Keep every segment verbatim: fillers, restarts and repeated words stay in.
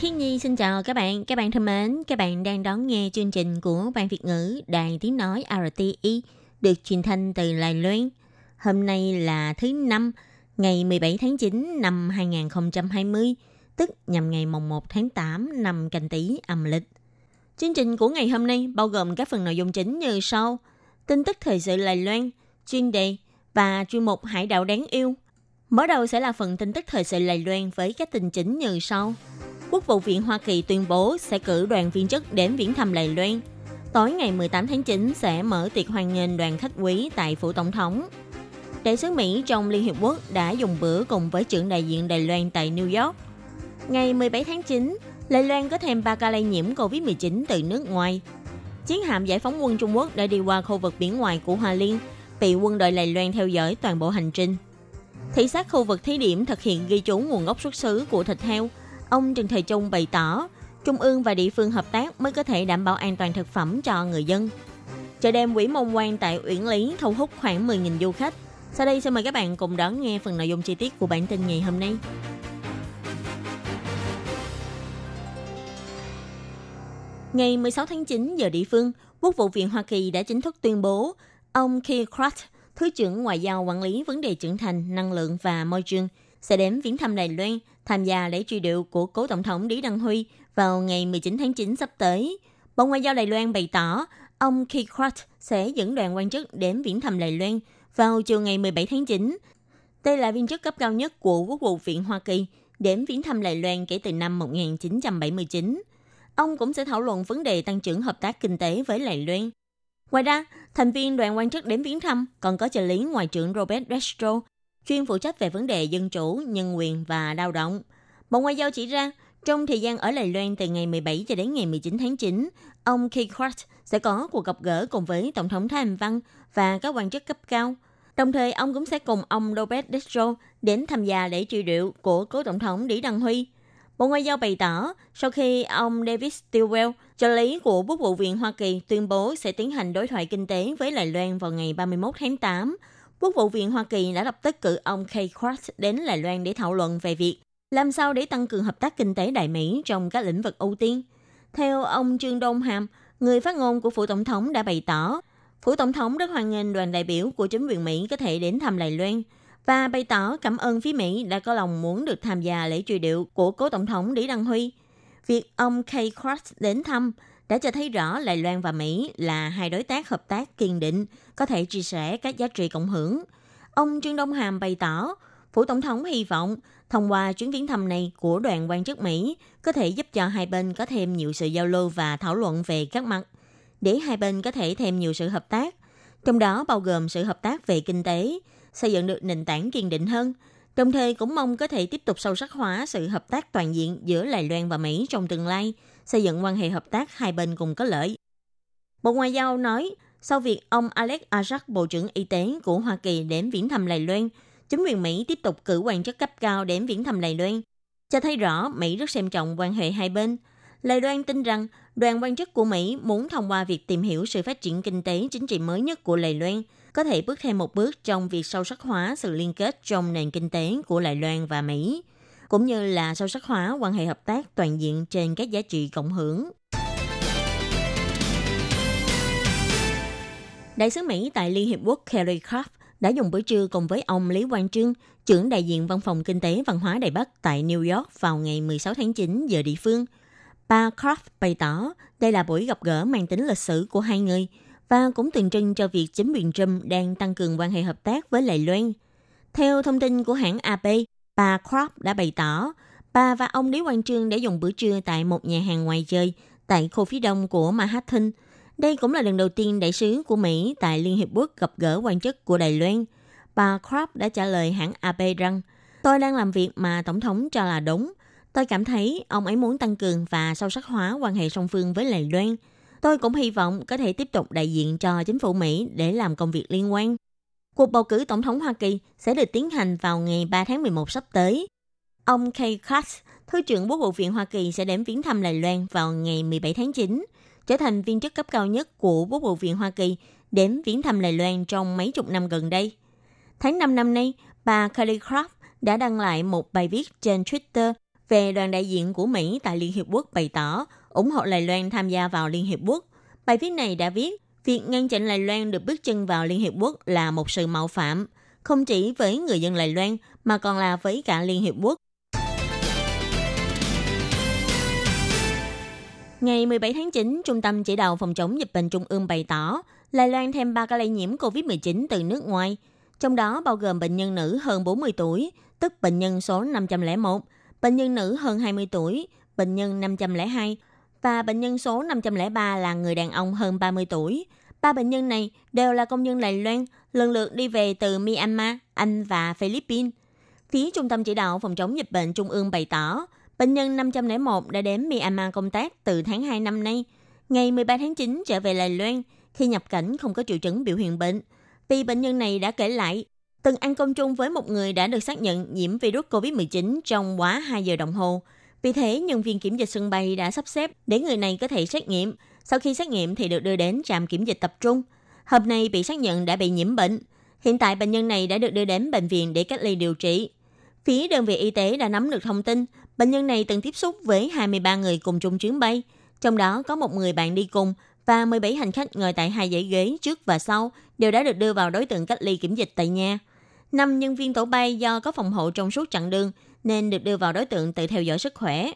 Khiên Nhi xin chào các bạn, các bạn thân mến, các bạn đang đón nghe chương trình của Ban Việt ngữ Đài Tiếng Nói e rờ tê i được truyền thanh từ Đài Loan. Hôm nay là thứ Năm, ngày mười bảy tháng chín năm hai nghìn không trăm hai mươi, tức nhằm ngày mồng một tháng tám năm Canh Tý âm lịch. Chương trình của ngày hôm nay bao gồm các phần nội dung chính như sau: tin tức thời sự Đài Loan, chuyên đề và chuyên mục Hải đảo đáng yêu. Mở đầu sẽ là phần tin tức thời sự Đài Loan với các tin chính như sau. Quốc vụ viện Hoa Kỳ tuyên bố sẽ cử đoàn viên chức đến viếng thăm Đài Loan. Tối ngày mười tám tháng chín sẽ mở tiệc hoan nghênh đoàn khách quý tại Phủ Tổng thống. Đại sứ Mỹ trong Liên Hiệp Quốc đã dùng bữa cùng với trưởng đại diện Đài Loan tại New York. Ngày mười bảy tháng chín, Đài Loan có thêm ba ca lây nhiễm covid mười chín từ nước ngoài. Chiến hạm giải phóng quân Trung Quốc đã đi qua khu vực biển ngoài của Hoa Liên, bị quân đội Đài Loan theo dõi toàn bộ hành trình. Thị sát khu vực thí điểm thực hiện ghi chú nguồn gốc xuất xứ của thịt heo, ông Trương Thầy Trung bày tỏ, Trung ương và địa phương hợp tác mới có thể đảm bảo an toàn thực phẩm cho người dân. Chợ đêm Quỷ Môn Quan tại Uyển Lý thu hút khoảng mười nghìn du khách. Sau đây xin mời các bạn cùng đón nghe phần nội dung chi tiết của bản tin ngày hôm nay. Ngày mười sáu tháng chín giờ địa phương, Quốc vụ viện Hoa Kỳ đã chính thức tuyên bố ông Keith Krach, Thứ trưởng Ngoại giao quản lý vấn đề trưởng thành, năng lượng và môi trường, sẽ đến viếng thăm Đài Loan, tham gia lễ truy điệu của cố tổng thống Lý Đăng Huy vào ngày mười chín tháng chín sắp tới. Bộ Ngoại giao Đài Loan bày tỏ, ông Keith Krach sẽ dẫn đoàn quan chức đến viếng thăm Đài Loan vào chiều ngày mười bảy tháng chín. Đây là viên chức cấp cao nhất của Quốc vụ viện Hoa Kỳ đến viếng thăm Đài Loan kể từ năm một nghìn chín trăm bảy mươi chín. Ông cũng sẽ thảo luận vấn đề tăng trưởng hợp tác kinh tế với Đài Loan. Ngoài ra, thành viên đoàn quan chức đến viếng thăm còn có trợ lý Ngoại trưởng Robert Destro, chuyên phụ trách về vấn đề dân chủ, nhân quyền và lao động. Bộ Ngoại giao chỉ ra, trong thời gian ở Đài Loan từ ngày mười bảy cho đến ngày mười chín tháng chín, ông Keith Krach sẽ có cuộc gặp gỡ cùng với Tổng thống Thái Anh Văn và các quan chức cấp cao. Đồng thời, ông cũng sẽ cùng ông Robert Destro đến tham gia lễ truy điệu của cố Tổng thống Lý Đăng Huy. Bộ Ngoại giao bày tỏ, sau khi ông Davis Stilwell, trợ lý của Quốc vụ viện Hoa Kỳ, tuyên bố sẽ tiến hành đối thoại kinh tế với Đài Loan vào ngày ba mươi mốt tháng tám, Quốc vụ viện Hoa Kỳ đã lập tức cử ông Keith Krach đến Đài Loan để thảo luận về việc làm sao để tăng cường hợp tác kinh tế Đài Mỹ trong các lĩnh vực ưu tiên. Theo ông Trương Đông Hàm, người phát ngôn của Phủ Tổng thống đã bày tỏ, Phủ Tổng thống rất hoan nghênh đoàn đại biểu của chính quyền Mỹ có thể đến thăm Đài Loan và bày tỏ cảm ơn phía Mỹ đã có lòng muốn được tham gia lễ truy điệu của cố Tổng thống Lý Đăng Huy. Việc ông Keith Krach đến thăm đã cho thấy rõ Đài Loan và Mỹ là hai đối tác hợp tác kiên định, có thể chia sẻ các giá trị cộng hưởng. Ông Trương Đông Hàm bày tỏ, Phủ Tổng thống hy vọng thông qua chuyến viếng thăm này của đoàn quan chức Mỹ có thể giúp cho hai bên có thêm nhiều sự giao lưu và thảo luận về các mặt, để hai bên có thể thêm nhiều sự hợp tác, trong đó bao gồm sự hợp tác về kinh tế, xây dựng được nền tảng kiên định hơn, đồng thời cũng mong có thể tiếp tục sâu sắc hóa sự hợp tác toàn diện giữa Đài Loan và Mỹ trong tương lai, xây dựng quan hệ hợp tác hai bên cùng có lợi. Bộ Ngoại giao nói, sau việc ông Alex Azar, Bộ trưởng Y tế của Hoa Kỳ đến viếng thăm Đài Loan, chính quyền Mỹ tiếp tục cử quan chức cấp cao đến viếng thăm Đài Loan, cho thấy rõ Mỹ rất xem trọng quan hệ hai bên. Đài Loan tin rằng đoàn quan chức của Mỹ muốn thông qua việc tìm hiểu sự phát triển kinh tế chính trị mới nhất của Đài Loan, có thể bước thêm một bước trong việc sâu sắc hóa sự liên kết trong nền kinh tế của Đài Loan và Mỹ, cũng như là sâu sắc hóa quan hệ hợp tác toàn diện trên các giá trị cộng hưởng. Đại sứ Mỹ tại Liên Hiệp Quốc Kelly Craft đã dùng bữa trưa cùng với ông Lý Quang Trương, trưởng đại diện Văn phòng Kinh tế Văn hóa Đài Bắc tại New York vào ngày mười sáu tháng chín giờ địa phương. Bà Craft bày tỏ đây là buổi gặp gỡ mang tính lịch sử của hai người và cũng tượng trưng cho việc chính quyền Trump đang tăng cường quan hệ hợp tác với Đài Loan. Theo thông tin của hãng a pê, bà Craft đã bày tỏ, bà và ông Lý Quang Trương đã dùng bữa trưa tại một nhà hàng ngoài trời tại khu phía đông của Manhattan. Đây cũng là lần đầu tiên đại sứ của Mỹ tại Liên Hiệp Quốc gặp gỡ quan chức của Đài Loan. Bà Craft đã trả lời hãng a pê rằng, tôi đang làm việc mà Tổng thống cho là đúng. Tôi cảm thấy ông ấy muốn tăng cường và sâu sắc hóa quan hệ song phương với Đài Loan. Tôi cũng hy vọng có thể tiếp tục đại diện cho chính phủ Mỹ để làm công việc liên quan. Cuộc bầu cử tổng thống Hoa Kỳ sẽ được tiến hành vào ngày ba tháng mười một sắp tới. Ông Keith Krach, Thứ trưởng Quốc vụ viện Hoa Kỳ sẽ đến viếng thăm Đài Loan vào ngày mười bảy tháng chín, trở thành viên chức cấp cao nhất của Quốc vụ viện Hoa Kỳ đến viếng thăm Đài Loan trong mấy chục năm gần đây. Tháng năm năm nay, bà Kelly Craft đã đăng lại một bài viết trên Twitter về đoàn đại diện của Mỹ tại Liên Hiệp Quốc bày tỏ ủng hộ Đài Loan tham gia vào Liên Hiệp Quốc. Bài viết này đã viết, việc ngăn chặn Đài Loan được bước chân vào Liên Hiệp Quốc là một sự mạo phạm, không chỉ với người dân Đài Loan mà còn là với cả Liên Hiệp Quốc. Ngày mười bảy tháng chín, Trung tâm Chỉ đạo Phòng chống dịch bệnh Trung ương bày tỏ Đài Loan thêm ba ca lây nhiễm covid mười chín từ nước ngoài, trong đó bao gồm bệnh nhân nữ hơn bốn mươi tuổi, tức bệnh nhân số năm trăm lẻ một, bệnh nhân nữ hơn hai mươi tuổi, bệnh nhân năm trăm lẻ hai và bệnh nhân số năm trăm lẻ ba là người đàn ông hơn ba mươi tuổi. Ba bệnh nhân này đều là công dân Đài Loan, lần lượt đi về từ Myanmar, Anh và Philippines. Phía Trung tâm Chỉ đạo Phòng chống dịch bệnh Trung ương bày tỏ, bệnh nhân năm trăm lẻ một đã đến Myanmar công tác từ tháng hai năm nay, ngày mười ba tháng chín trở về Đài Loan khi nhập cảnh không có triệu chứng biểu hiện bệnh. Vì bệnh nhân này đã kể lại, từng ăn cơm chung với một người đã được xác nhận nhiễm virus covid mười chín trong quá hai giờ đồng hồ. Vì thế, nhân viên kiểm dịch sân bay đã sắp xếp để người này có thể xét nghiệm. Sau khi xét nghiệm thì được đưa đến trạm kiểm dịch tập trung. Hôm nay bị xác nhận đã bị nhiễm bệnh. Hiện tại bệnh nhân này đã được đưa đến bệnh viện để cách ly điều trị. Phía đơn vị y tế đã nắm được thông tin, bệnh nhân này từng tiếp xúc với hai mươi ba người cùng chung chuyến bay, trong đó có một người bạn đi cùng và mười bảy hành khách ngồi tại hai dãy ghế trước và sau đều đã được đưa vào đối tượng cách ly kiểm dịch tại nhà. Năm nhân viên tổ bay do có phòng hộ trong suốt chặng đường nên được đưa vào đối tượng tự theo dõi sức khỏe.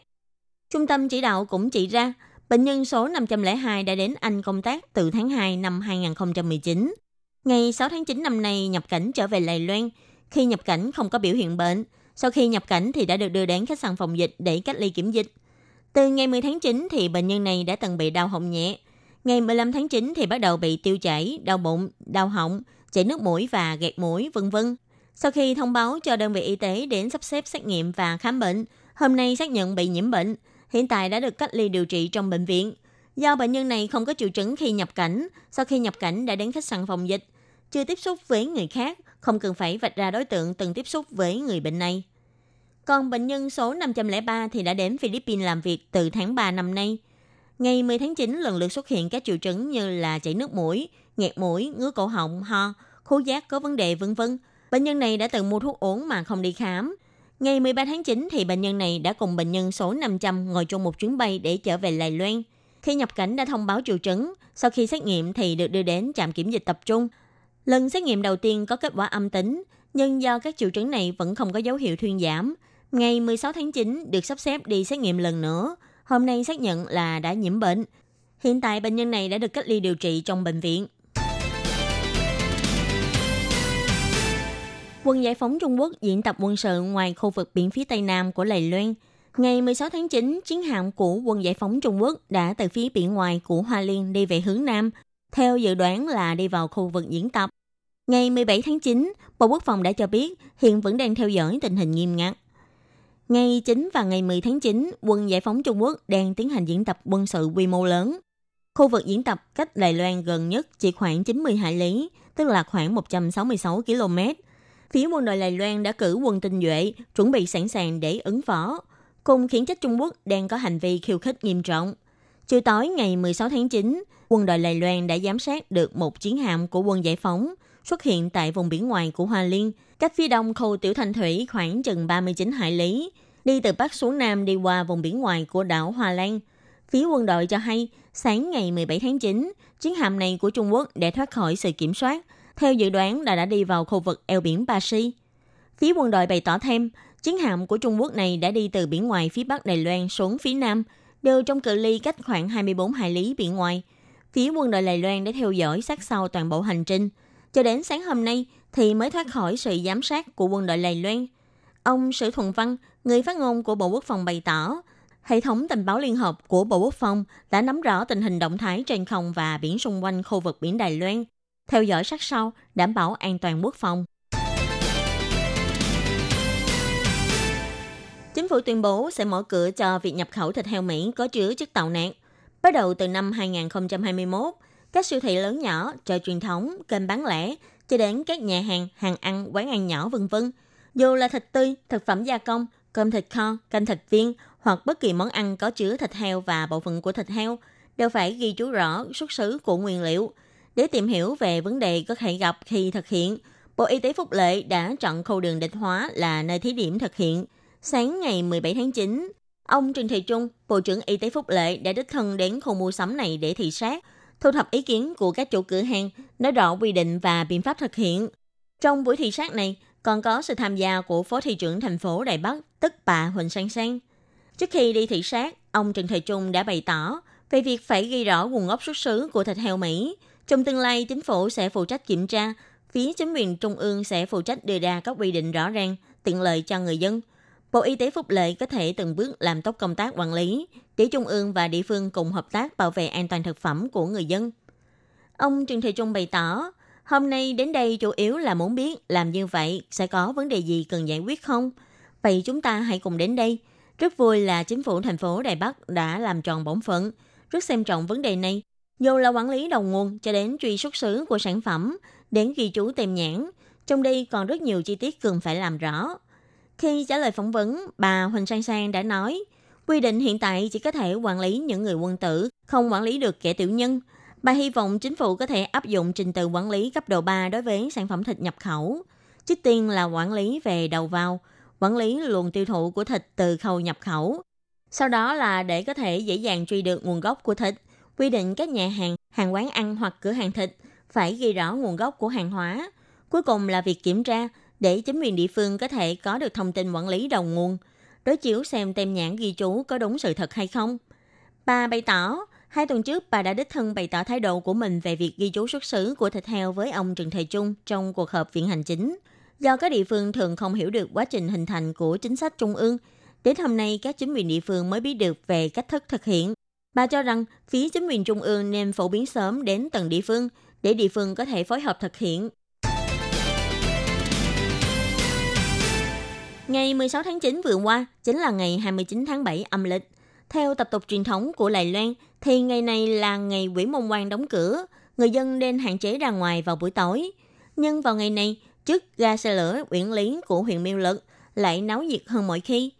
Trung tâm chỉ đạo cũng chỉ ra, bệnh nhân số năm trăm lẻ hai đã đến Anh công tác từ tháng hai năm hai không một chín. Ngày sáu tháng chín năm nay nhập cảnh trở về Đài Loan, khi nhập cảnh không có biểu hiện bệnh. Sau khi nhập cảnh thì đã được đưa đến khách sạn phòng dịch để cách ly kiểm dịch. Từ ngày mười tháng chín thì bệnh nhân này đã từng bị đau họng nhẹ. Ngày mười lăm tháng chín thì bắt đầu bị tiêu chảy, đau bụng, đau họng, chảy nước mũi và nghẹt mũi, vân vân. Sau khi thông báo cho đơn vị y tế đến sắp xếp xét nghiệm và khám bệnh, hôm nay xác nhận bị nhiễm bệnh, hiện tại đã được cách ly điều trị trong bệnh viện. Do bệnh nhân này không có triệu chứng khi nhập cảnh, sau khi nhập cảnh đã đến khách sạn phòng dịch, chưa tiếp xúc với người khác, không cần phải vạch ra đối tượng từng tiếp xúc với người bệnh này. Còn bệnh nhân số năm trăm lẻ ba thì đã đến Philippines làm việc từ tháng ba năm nay. Ngày mười tháng chín lần lượt xuất hiện các triệu chứng như là chảy nước mũi, nghẹt mũi, ngứa cổ họng, ho, khứu giác có vấn đề vân vân. Bệnh nhân này đã từng mua thuốc uống mà không đi khám. Ngày mười ba tháng chín thì bệnh nhân này đã cùng bệnh nhân số năm trăm ngồi chung một chuyến bay để trở về Đài Loan. Khi nhập cảnh đã thông báo triệu chứng, sau khi xét nghiệm thì được đưa đến trạm kiểm dịch tập trung. Lần xét nghiệm đầu tiên có kết quả âm tính, nhưng do các triệu chứng này vẫn không có dấu hiệu thuyên giảm. Ngày mười sáu tháng chín được sắp xếp đi xét nghiệm lần nữa. Hôm nay xác nhận là đã nhiễm bệnh. Hiện tại bệnh nhân này đã được cách ly điều trị trong bệnh viện. Quân giải phóng Trung Quốc diễn tập quân sự ngoài khu vực biển phía Tây Nam của Đài Loan. Ngày mười sáu tháng chín, chiến hạm của quân giải phóng Trung Quốc đã từ phía biển ngoài của Hoa Liên đi về hướng Nam, theo dự đoán là đi vào khu vực diễn tập. Ngày mười bảy tháng chín, Bộ Quốc phòng đã cho biết hiện vẫn đang theo dõi tình hình nghiêm ngặt. Ngày chín và ngày mười tháng chín, quân giải phóng Trung Quốc đang tiến hành diễn tập quân sự quy mô lớn. Khu vực diễn tập cách Đài Loan gần nhất chỉ khoảng chín mươi hải lý, tức là khoảng một trăm sáu mươi sáu ki lô mét. Phía quân đội Đài Loan đã cử quân tinh nhuệ, chuẩn bị sẵn sàng để ứng phó, cùng khiển trách Trung Quốc đang có hành vi khiêu khích nghiêm trọng. Chiều tối ngày mười sáu tháng chín, quân đội Đài Loan đã giám sát được một chiến hạm của quân giải phóng xuất hiện tại vùng biển ngoài của Hoa Liên, cách phía đông khu Tiểu Thanh Thủy khoảng chừng ba mươi chín hải lý, đi từ Bắc xuống Nam đi qua vùng biển ngoài của đảo Hoa Lan. Phía quân đội cho hay, sáng ngày mười bảy tháng chín, chiến hạm này của Trung Quốc đã thoát khỏi sự kiểm soát, theo dự đoán là đã đi vào khu vực eo biển Ba Si. Phía quân đội bày tỏ thêm, chiến hạm của Trung Quốc này đã đi từ biển ngoài phía Bắc Đài Loan xuống phía Nam, đều trong cự ly cách khoảng hai mươi bốn hải lý biển ngoài. Phía quân đội Đài Loan đã theo dõi sát sao toàn bộ hành trình. Cho đến sáng hôm nay thì mới thoát khỏi sự giám sát của quân đội Đài Loan. Ông Sử Thuận Văn, người phát ngôn của Bộ Quốc phòng bày tỏ, hệ thống tình báo liên hợp của Bộ Quốc phòng đã nắm rõ tình hình động thái trên không và biển xung quanh khu vực biển Đài Loan, theo dõi sát sao, đảm bảo an toàn quốc phòng. Chính phủ tuyên bố sẽ mở cửa cho việc nhập khẩu thịt heo Mỹ có chứa chất tạo nạc. Bắt đầu từ năm hai không hai mốt, các siêu thị lớn nhỏ, chợ truyền thống, kênh bán lẻ, cho đến các nhà hàng, hàng ăn, quán ăn nhỏ vân vân. Dù là thịt tươi, thực phẩm gia công, cơm thịt kho, canh thịt viên hoặc bất kỳ món ăn có chứa thịt heo và bộ phận của thịt heo đều phải ghi chú rõ xuất xứ của nguyên liệu. Để tìm hiểu về vấn đề có thể gặp khi thực hiện, Bộ Y tế Phúc Lợi đã chọn khu đường Định Hóa là nơi thí điểm thực hiện. Sáng ngày mười bảy tháng chín, ông Trương Thầy Trung, Bộ trưởng Y tế Phúc Lợi đã đích thân đến khu mua sắm này để thị sát, thu thập ý kiến của các chủ cửa hàng, nói rõ quy định và biện pháp thực hiện. Trong buổi thị sát này, còn có sự tham gia của Phó Thị trưởng thành phố Đài Bắc, tức bà Huỳnh Sang Sang. Trước khi đi thị sát, ông Trần Thầy Trung đã bày tỏ về việc phải ghi rõ nguồn gốc xuất xứ của thịt heo Mỹ. Trong tương lai, chính phủ sẽ phụ trách kiểm tra, phía chính quyền trung ương sẽ phụ trách đưa ra các quy định rõ ràng, tiện lợi cho người dân. Bộ Y tế Phúc Lợi có thể từng bước làm tốt công tác quản lý, để trung ương và địa phương cùng hợp tác bảo vệ an toàn thực phẩm của người dân. Ông Trương Thầy Trung bày tỏ, hôm nay đến đây chủ yếu là muốn biết làm như vậy sẽ có vấn đề gì cần giải quyết không? Vậy chúng ta hãy cùng đến đây. Rất vui là chính phủ thành phố Đài Bắc đã làm tròn bổn phận, rất xem trọng vấn đề này. Dù là quản lý đầu nguồn cho đến truy xuất xứ của sản phẩm, đến ghi chú tem nhãn, trong đây còn rất nhiều chi tiết cần phải làm rõ. Khi trả lời phỏng vấn, bà Huỳnh Sang Sang đã nói, quy định hiện tại chỉ có thể quản lý những người quân tử, không quản lý được kẻ tiểu nhân. Bà hy vọng chính phủ có thể áp dụng trình tự quản lý cấp độ ba đối với sản phẩm thịt nhập khẩu. Trước tiên là quản lý về đầu vào, quản lý luồng tiêu thụ của thịt từ khâu nhập khẩu. Sau đó là để có thể dễ dàng truy được nguồn gốc của thịt, quy định các nhà hàng, hàng quán ăn hoặc cửa hàng thịt phải ghi rõ nguồn gốc của hàng hóa. Cuối cùng là việc kiểm tra để chính quyền địa phương có thể có được thông tin quản lý đầu nguồn, đối chiếu xem tem nhãn ghi chú có đúng sự thật hay không. Bà bày tỏ, hai tuần trước bà đã đích thân bày tỏ thái độ của mình về việc ghi chú xuất xứ của thịt heo với ông Trần Thầy Trung trong cuộc họp Viện Hành Chính. Do các địa phương thường không hiểu được quá trình hình thành của chính sách trung ương, đến hôm nay các chính quyền địa phương mới biết được về cách thức thực hiện. Bà cho rằng phía chính quyền trung ương nên phổ biến sớm đến từng địa phương để địa phương có thể phối hợp thực hiện. Ngày mười sáu tháng chín vừa qua chính là ngày hai mươi chín tháng bảy âm lịch. Theo tập tục truyền thống của Đài Loan, thì ngày này là ngày quỷ môn quan đóng cửa, người dân nên hạn chế ra ngoài vào buổi tối. Nhưng vào ngày này, trước ga xe lửa Uyển Lý của huyện Miêu Lực lại náo nhiệt hơn mọi khi.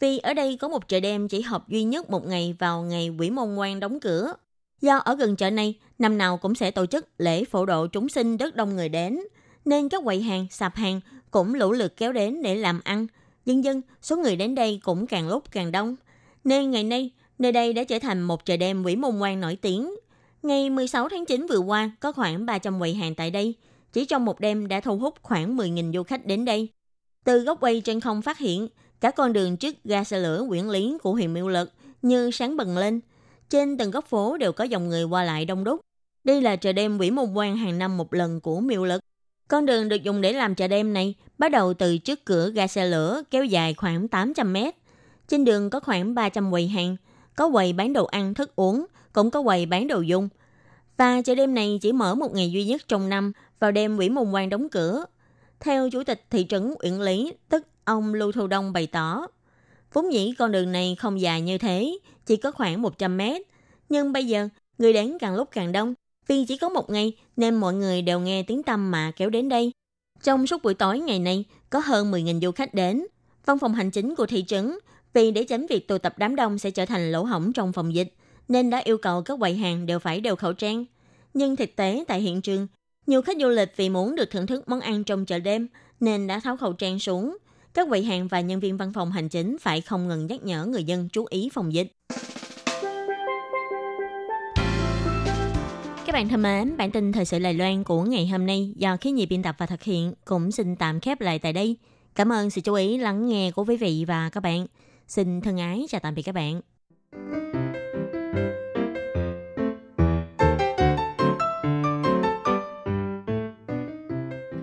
Vì ở đây có một chợ đêm chỉ họp duy nhất một ngày vào ngày quỷ môn quan đóng cửa. Do ở gần chợ này, năm nào cũng sẽ tổ chức lễ phổ độ chúng sinh rất đông người đến, nên các quầy hàng, sạp hàng cũng lũ lượt kéo đến để làm ăn. Dần dần, số người đến đây cũng càng lúc càng đông. Nên ngày nay, nơi đây đã trở thành một chợ đêm quỷ môn quan nổi tiếng. Ngày mười sáu tháng chín vừa qua, có khoảng ba trăm quầy hàng tại đây. Chỉ trong một đêm đã thu hút khoảng mười nghìn du khách đến đây. Từ góc quay trên không phát hiện, cả con đường trước ga xe lửa Uyển Lý của huyện Miêu Lực như sáng bừng lên. Trên từng góc phố đều có dòng người qua lại đông đúc. Đây là chợ đêm quỷ môn quan hàng năm một lần của Miêu Lực. Con đường được dùng để làm chợ đêm này bắt đầu từ trước cửa ga xe lửa kéo dài khoảng tám trăm mét. Trên đường có khoảng ba trăm quầy hàng, có quầy bán đồ ăn thức uống, cũng có quầy bán đồ dùng. Và chợ đêm này chỉ mở một ngày duy nhất trong năm, vào đêm quỷ môn quan đóng cửa. Theo Chủ tịch thị trấn Uyển Lý, tức ông Lưu Thu Đông bày tỏ, vốn dĩ con đường này không dài như thế, chỉ có khoảng một trăm mét. Nhưng bây giờ, người đến càng lúc càng đông. Vì chỉ có một ngày nên mọi người đều nghe tiếng tăm mà kéo đến đây. Trong suốt buổi tối ngày này, có hơn mười nghìn du khách đến. Văn phòng hành chính của thị trấn, vì để tránh việc tụ tập đám đông sẽ trở thành lỗ hổng trong phòng dịch, nên đã yêu cầu các quầy hàng đều phải đeo khẩu trang. Nhưng thực tế tại hiện trường, nhiều khách du lịch vì muốn được thưởng thức món ăn trong chợ đêm nên đã tháo khẩu trang xuống. Các quầy hàng và nhân viên văn phòng hành chính phải không ngừng nhắc nhở người dân chú ý phòng dịch. Các bạn thân mến, bản tin thời sự Đài Loan của ngày hôm nay do Khí Nhi biên tập và thực hiện cũng xin tạm khép lại tại đây. Cảm ơn sự chú ý lắng nghe của quý vị và các bạn. Xin thân ái chào tạm biệt các bạn.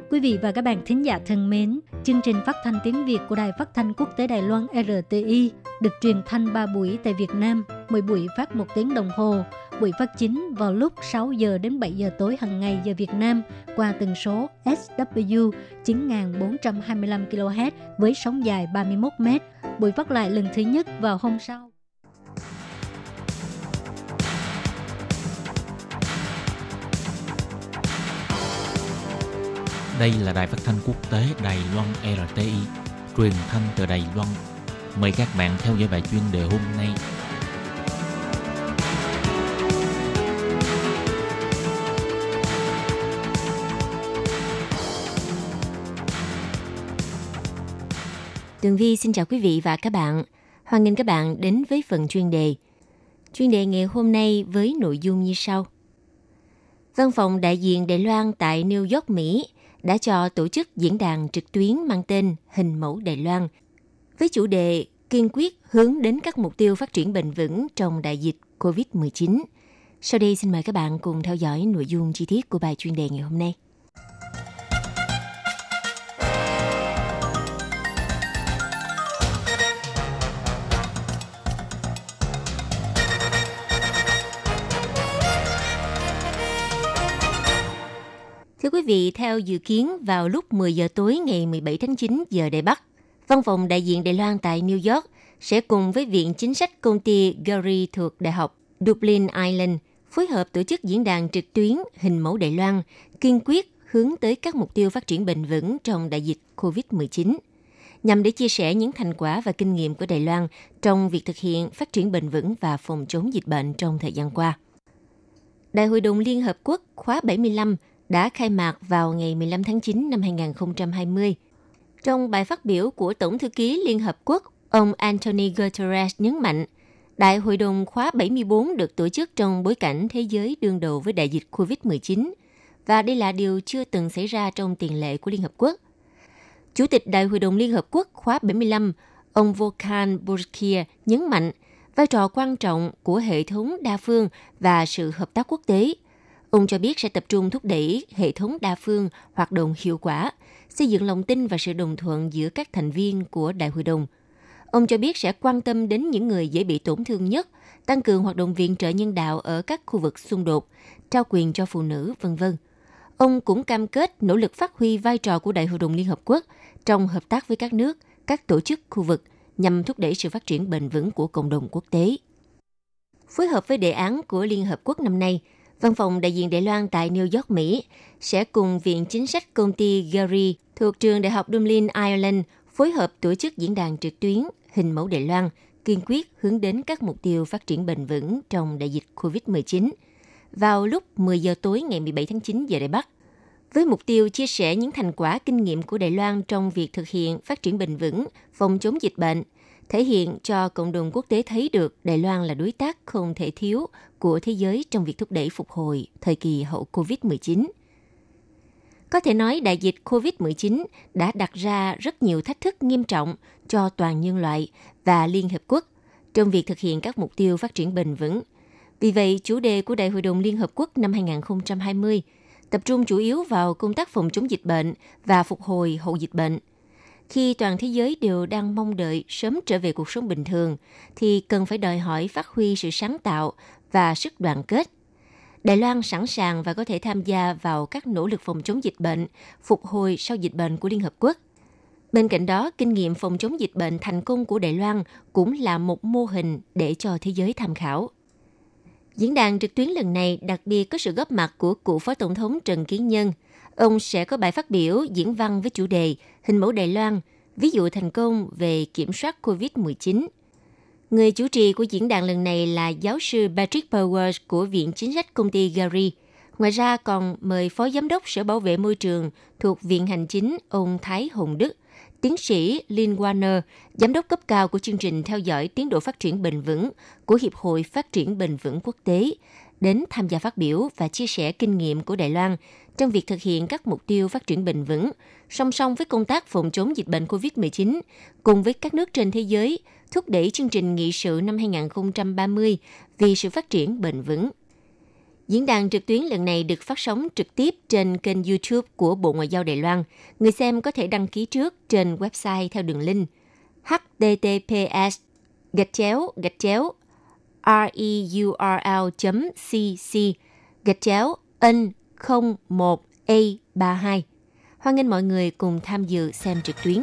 Quý vị và các bạn thính giả thân mến, chương trình phát thanh tiếng Việt của Đài Phát thanh Quốc tế Đài Loan R T I được truyền thanh ba buổi tại Việt Nam, mỗi buổi phát một tiếng đồng hồ. buổi phát chính vào lúc sáu giờ đến bảy giờ tối hàng ngày giờ Việt Nam qua tần số ét vê chín nghìn bốn trăm hai mươi lăm kHz với sóng dài ba mươi mốt mét. Buổi phát lại lần thứ nhất vào hôm sau. Đây là đài phát thanh quốc tế Đài Loan rờ tê i, truyền thanh từ Đài Loan. Mời các bạn theo dõi bài chuyên đề hôm nay. Tường Vi xin chào quý vị và các bạn. Hoan nghênh các bạn đến với phần chuyên đề. Chuyên đề ngày hôm nay với nội dung như sau. Văn phòng đại diện Đài Loan tại New York, Mỹ đã cho tổ chức diễn đàn trực tuyến mang tên Hình mẫu Đài Loan với chủ đề kiên quyết hướng đến các mục tiêu phát triển bền vững trong đại dịch cô vít mười chín. Sau đây xin mời các bạn cùng theo dõi nội dung chi tiết của bài chuyên đề ngày hôm nay. Thưa quý vị, theo dự kiến vào lúc mười giờ tối ngày mười bảy tháng chín giờ Đài Bắc, Văn phòng đại diện Đài Loan tại New York sẽ cùng với Viện Chính sách công ty Gary thuộc Đại học Dublin, Ireland phối hợp tổ chức diễn đàn trực tuyến Hình mẫu Đài Loan kiên quyết hướng tới các mục tiêu phát triển bền vững trong đại dịch cô vít mười chín, nhằm để chia sẻ những thành quả và kinh nghiệm của Đài Loan trong việc thực hiện phát triển bền vững và phòng chống dịch bệnh trong thời gian qua. Đại hội đồng Liên Hợp Quốc khóa bảy mươi lăm đã khai mạc vào ngày mười lăm tháng chín năm hai không hai không. Trong bài phát biểu của Tổng thư ký Liên Hợp Quốc, ông Antonio Guterres nhấn mạnh, Đại hội đồng khóa bảy mươi bốn được tổ chức trong bối cảnh thế giới đương đầu với đại dịch cô vít mười chín, và đây là điều chưa từng xảy ra trong tiền lệ của Liên Hợp Quốc. Chủ tịch Đại hội đồng Liên Hợp Quốc khóa bảy mươi lăm, ông Volkan Bozkir nhấn mạnh vai trò quan trọng của hệ thống đa phương và sự hợp tác quốc tế. Ông cho biết sẽ tập trung thúc đẩy hệ thống đa phương hoạt động hiệu quả, xây dựng lòng tin và sự đồng thuận giữa các thành viên của Đại hội đồng. Ông cho biết sẽ quan tâm đến những người dễ bị tổn thương nhất, tăng cường hoạt động viện trợ nhân đạo ở các khu vực xung đột, trao quyền cho phụ nữ, vân vân. Ông cũng cam kết nỗ lực phát huy vai trò của Đại hội đồng Liên Hợp Quốc trong hợp tác với các nước, các tổ chức khu vực nhằm thúc đẩy sự phát triển bền vững của cộng đồng quốc tế. Phối hợp với đề án của Liên Hợp Quốc năm nay, Văn phòng đại diện Đài Loan tại New York, Mỹ sẽ cùng Viện Chính sách công ty Gary thuộc trường Đại học Dublin, Ireland phối hợp tổ chức diễn đàn trực tuyến Hình mẫu Đài Loan kiên quyết hướng đến các mục tiêu phát triển bền vững trong đại dịch cô vít mười chín vào lúc mười giờ tối ngày mười bảy tháng chín giờ Đài Bắc, với mục tiêu chia sẻ những thành quả kinh nghiệm của Đài Loan trong việc thực hiện phát triển bền vững, phòng chống dịch bệnh, thể hiện cho cộng đồng quốc tế thấy được Đài Loan là đối tác không thể thiếu của thế giới trong việc thúc đẩy phục hồi thời kỳ hậu cô vít mười chín. Có thể nói đại dịch cô vít mười chín đã đặt ra rất nhiều thách thức nghiêm trọng cho toàn nhân loại và Liên Hợp Quốc trong việc thực hiện các mục tiêu phát triển bền vững. Vì vậy, chủ đề của Đại hội đồng Liên Hợp Quốc năm hai không hai không tập trung chủ yếu vào công tác phòng chống dịch bệnh và phục hồi hậu dịch bệnh. Khi toàn thế giới đều đang mong đợi sớm trở về cuộc sống bình thường, thì cần phải đòi hỏi phát huy sự sáng tạo và sức đoàn kết. Đài Loan sẵn sàng và có thể tham gia vào các nỗ lực phòng chống dịch bệnh, phục hồi sau dịch bệnh của Liên Hợp Quốc. Bên cạnh đó, kinh nghiệm phòng chống dịch bệnh thành công của Đài Loan cũng là một mô hình để cho thế giới tham khảo. Diễn đàn trực tuyến lần này đặc biệt có sự góp mặt của cựu Phó Tổng thống Trần Kiến Nhân. Ông sẽ có bài phát biểu diễn văn với chủ đề Hình mẫu Đài Loan, ví dụ thành công về kiểm soát cô vít mười chín. Người chủ trì của diễn đàn lần này là giáo sư Patrick Powers của Viện Chính sách công ty Gary. Ngoài ra còn mời Phó Giám đốc Sở Bảo vệ Môi trường thuộc Viện Hành chính ông Thái Hồng Đức, Tiến sĩ Lin Warner, Giám đốc cấp cao của chương trình theo dõi tiến độ phát triển bền vững của Hiệp hội Phát triển Bền vững Quốc tế, đến tham gia phát biểu và chia sẻ kinh nghiệm của Đài Loan trong việc thực hiện các mục tiêu phát triển bền vững, song song với công tác phòng chống dịch bệnh cô vít mười chín, cùng với các nước trên thế giới, thúc đẩy chương trình nghị sự năm hai không ba không vì sự phát triển bền vững. Diễn đàn trực tuyến lần này được phát sóng trực tiếp trên kênh YouTube của Bộ Ngoại giao Đài Loan. Người xem có thể đăng ký trước trên website theo đường link https gạch chéo gạch chéo reurl.cc gạch chéo N không một A ba hai. Hoan nghênh mọi người cùng tham dự xem trực tuyến.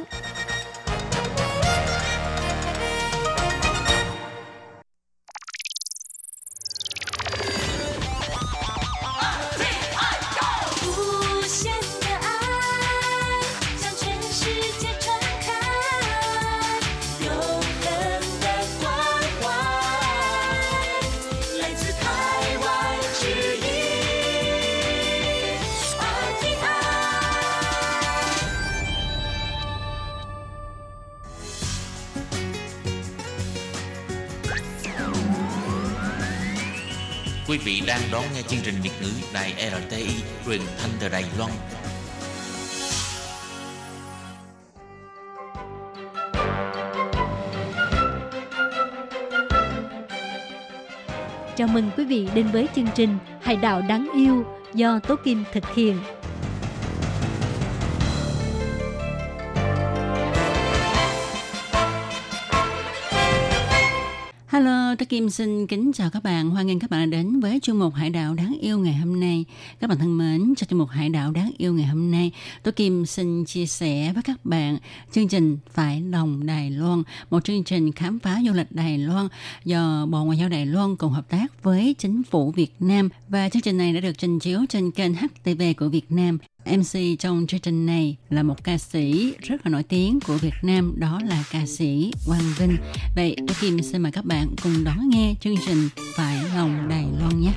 Quý vị đang đón nghe chương trình Việt ngữ đài rờ tê i truyền thanh từ Đài Loan. Chào mừng quý vị đến với chương trình Hải đảo đáng yêu do Tố Kim thực hiện. Hello, tôi Kim xin kính chào các bạn. Hoan nghênh các bạn đã đến với chương mục Hải đảo đáng yêu ngày hôm nay. Các bạn thân mến, trong chương mục Hải đảo đáng yêu ngày hôm nay, tôi Kim xin chia sẻ với các bạn chương trình Phải lòng Đài Loan, một chương trình khám phá du lịch Đài Loan do Bộ Ngoại giao Đài Loan cùng hợp tác với Chính phủ Việt Nam. Và chương trình này đã được trình chiếu trên kênh hát tê vê của Việt Nam. em xê trong chương trình này là một ca sĩ rất là nổi tiếng của Việt Nam, đó là ca sĩ Hoàng Vinh. Vậy tôi Kim xin mời các bạn cùng đón nghe chương trình Phải lòng Đài Loan nhé.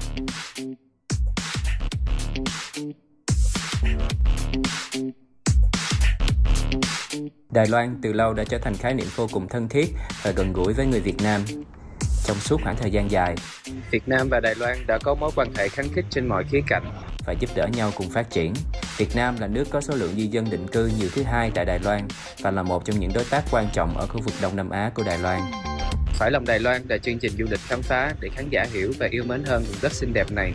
Đài Loan từ lâu đã trở thành khái niệm vô cùng thân thiết và gần gũi với người Việt Nam. Trong suốt khoảng thời gian dài, Việt Nam và Đài Loan đã có mối quan hệ khăng khít trên mọi khía cạnh và giúp đỡ nhau cùng phát triển. Việt Nam là nước có số lượng di dân định cư nhiều thứ hai tại Đài Loan và là một trong những đối tác quan trọng ở khu vực Đông Nam Á của Đài Loan. Phải lòng Đài Loan là chương trình du lịch khám phá để khán giả hiểu và yêu mến hơn vùng đất xinh đẹp này.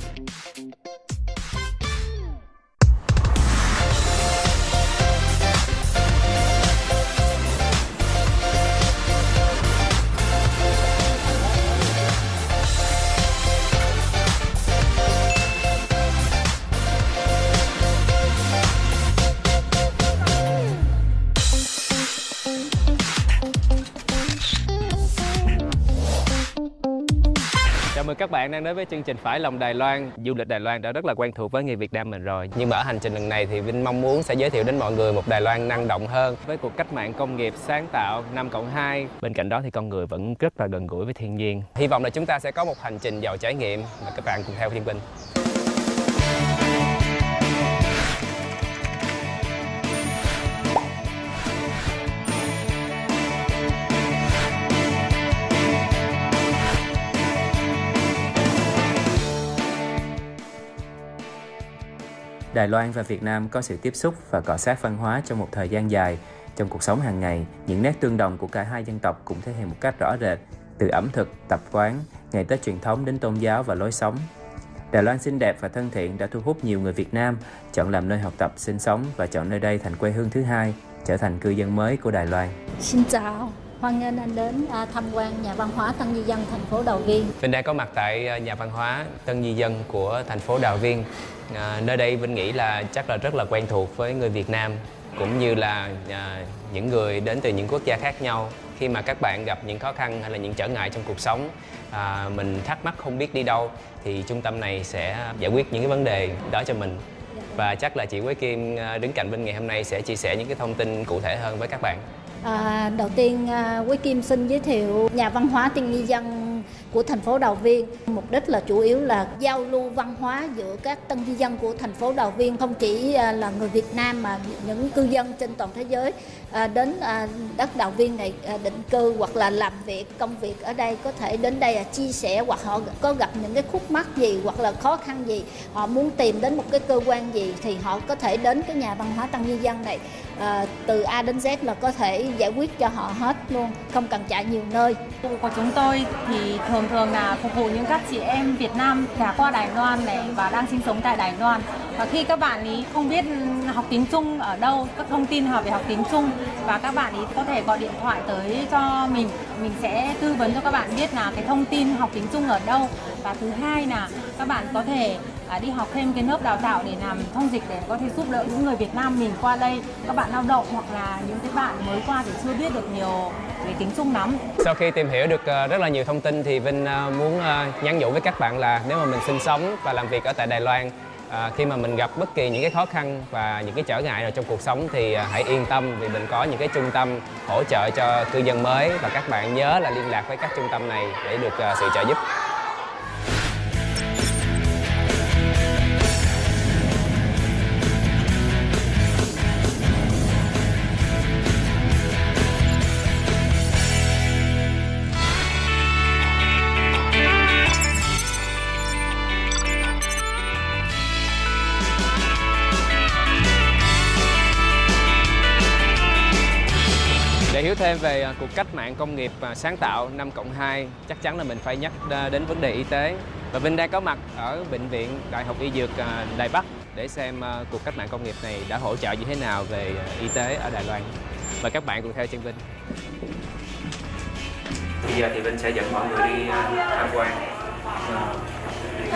Các bạn đang đến với chương trình Phải lòng Đài Loan. Du lịch Đài Loan đã rất là quen thuộc với người Việt Nam mình rồi. Nhưng mà ở hành trình lần này thì Vinh mong muốn sẽ giới thiệu đến mọi người một Đài Loan năng động hơn. Với cuộc cách mạng công nghiệp sáng tạo năm cộng hai, bên cạnh đó thì con người vẫn rất là gần gũi với thiên nhiên. Hy vọng là chúng ta sẽ có một hành trình giàu trải nghiệm. Và các bạn cùng theo Thiên Vinh. Đài Loan và Việt Nam có sự tiếp xúc và cọ xát văn hóa trong một thời gian dài. Trong cuộc sống hàng ngày, những nét tương đồng của cả hai dân tộc cũng thể hiện một cách rõ rệt, từ ẩm thực, tập quán, ngày Tết truyền thống đến tôn giáo và lối sống. Đài Loan xinh đẹp và thân thiện đã thu hút nhiều người Việt Nam chọn làm nơi học tập, sinh sống và chọn nơi đây thành quê hương thứ hai, trở thành cư dân mới của Đài Loan. Xin chào. Hoan nghênh anh đến tham quan nhà văn hóa Tân Di Dân thành phố Đào Viên. Vinh đang có mặt tại nhà văn hóa Tân Di Dân của thành phố Đào Viên. À, nơi đây Vinh nghĩ là chắc là rất là quen thuộc với người Việt Nam cũng như là à, những người đến từ những quốc gia khác nhau. Khi mà các bạn gặp những khó khăn hay là những trở ngại trong cuộc sống, à, mình thắc mắc không biết đi đâu thì trung tâm này sẽ giải quyết những cái vấn đề đó cho mình. Và chắc là chị Quế Kim đứng cạnh Vinh ngày hôm nay sẽ chia sẻ những cái thông tin cụ thể hơn với các bạn. À, đầu tiên Quế Kim xin giới thiệu nhà văn hóa Tân Di Dân của thành phố Đào Viên. Mục đích là chủ yếu là giao lưu văn hóa giữa các Tân Di Dân của thành phố Đào Viên, không chỉ là người Việt Nam mà những cư dân trên toàn thế giới đến đất Đào Viên này định cư hoặc là làm việc, công việc ở đây có thể đến đây chia sẻ, hoặc họ có gặp những cái khúc mắc gì hoặc là khó khăn gì, họ muốn tìm đến một cái cơ quan gì thì họ có thể đến cái nhà văn hóa Tân Di Dân này. à, từ A đến Z là có thể giải quyết cho họ hết luôn, không cần chạy nhiều nơi. Phục của chúng tôi thì thường thường là phục vụ những các chị em Việt Nam đã qua Đài Loan này và đang sinh sống tại Đài Loan. Và khi các bạn ý không biết học tiếng Trung ở đâu, các thông tin họ về học tiếng Trung và các bạn ý có thể gọi điện thoại tới cho mình, mình sẽ tư vấn cho các bạn biết là cái thông tin học tiếng Trung ở đâu. Và thứ hai là các bạn có thể đi học thêm cái lớp đào tạo để làm thông dịch để có thể giúp đỡ những người Việt Nam mình qua đây, các bạn lao động hoặc là những cái bạn mới qua thì chưa biết được nhiều về tiếng Trung lắm. Sau khi tìm hiểu được rất là nhiều thông tin thì Vinh muốn nhắn nhủ với các bạn là nếu mà mình sinh sống và làm việc ở tại Đài Loan, à, khi mà mình gặp bất kỳ những cái khó khăn và những cái trở ngại nào trong cuộc sống thì à, hãy yên tâm vì mình có những cái trung tâm hỗ trợ cho cư dân mới, và các bạn nhớ là liên lạc với các trung tâm này để được à, sự trợ giúp. Thêm về cuộc cách mạng công nghiệp sáng tạo năm cộng hai, chắc chắn là mình phải nhắc đến vấn đề y tế. Và Vinh đang có mặt ở Bệnh viện Đại học Y Dược Đài Bắc để xem cuộc cách mạng công nghiệp này đã hỗ trợ như thế nào về y tế ở Đài Loan. Và các bạn cùng theo chân Vinh. Bây giờ thì Vinh sẽ dẫn mọi người đi tham quan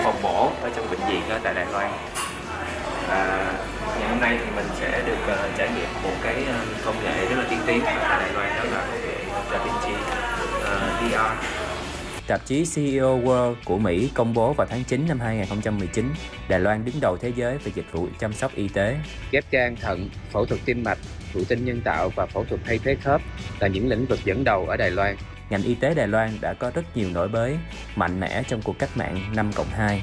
phòng mổ ở trong bệnh viện ở tại Đài Loan. À, ngày hôm nay thì mình sẽ được uh, trải nghiệm một cái uh, công nghệ rất là tiên tiến ở Đài Loan, đó là tạp chí uh, vê rờ. Tạp chí xê i ô World của Mỹ công bố vào tháng chín năm hai nghìn không trăm mười chín, Đài Loan đứng đầu thế giới về dịch vụ chăm sóc y tế. Ghép gan, thận, phẫu thuật tim mạch, thụ tinh nhân tạo và phẫu thuật thay thế khớp là những lĩnh vực dẫn đầu ở Đài Loan. Ngành y tế Đài Loan đã có rất nhiều nổi bật mạnh mẽ trong cuộc cách mạng năm cộng hai.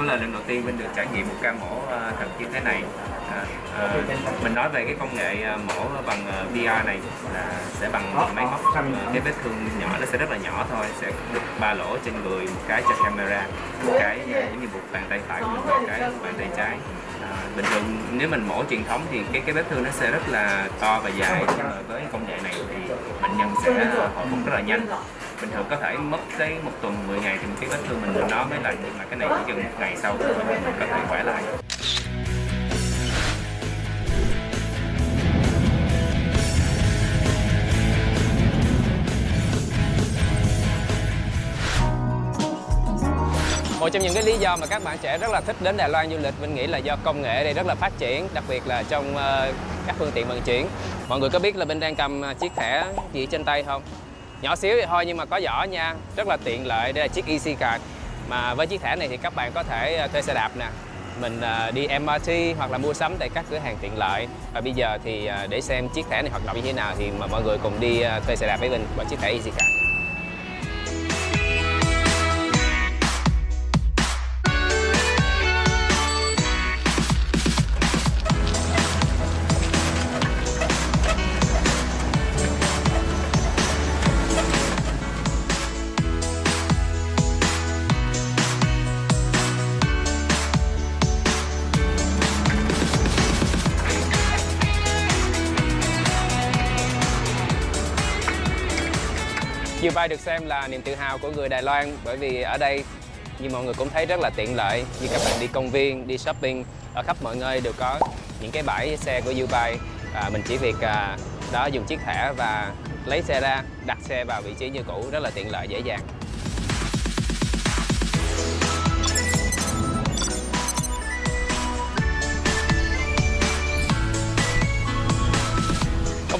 Là lần đầu tiên mình được trải nghiệm một ca mổ thật như thế này. À, à, mình nói về cái công nghệ mổ bằng vê rờ này là sẽ bằng máy móc, cái vết thương nhỏ nó sẽ rất là nhỏ thôi, sẽ được ba lỗ trên người, một cái cho camera, một cái giống như một bàn tay phải của mình, một cái bàn tay trái. À, bình thường nếu mình mổ truyền thống thì cái cái vết thương nó sẽ rất là to và dài, nhưng mà với công nghệ này thì bệnh nhân sẽ hồi phục rất là nhanh. Bình thường có thể mất tới một tuần mười ngày thì cái vết thương mình nó mới lành, nhưng mà cái này chỉ chừng một ngày sau thì mình có thể khỏe lại. Một trong những cái lý do mà các bạn trẻ rất là thích đến Đài Loan du lịch, mình nghĩ là do công nghệ ở đây rất là phát triển, đặc biệt là trong các phương tiện vận chuyển. Mọi người có biết là bên đang cầm chiếc thẻ gì trên tay không? Nhỏ xíu thì thôi nhưng mà có vỏ nha, rất là tiện lợi. Đây là chiếc EasyCard, mà với chiếc thẻ này thì các bạn có thể thuê xe đạp nè, mình đi em rờ tê hoặc là mua sắm tại các cửa hàng tiện lợi. Và bây giờ thì để xem chiếc thẻ này hoạt động như thế nào thì mà mọi người cùng đi thuê xe đạp với mình bằng chiếc thẻ EasyCard. YouBike được xem là niềm tự hào của người Đài Loan, bởi vì ở đây như mọi người cũng thấy rất là tiện lợi. Như các bạn đi công viên, đi shopping, ở khắp mọi nơi đều có những cái bãi xe của YouBike. À, mình chỉ việc à, đó dùng chiếc thẻ và lấy xe ra, đặt xe vào vị trí như cũ, rất là tiện lợi, dễ dàng.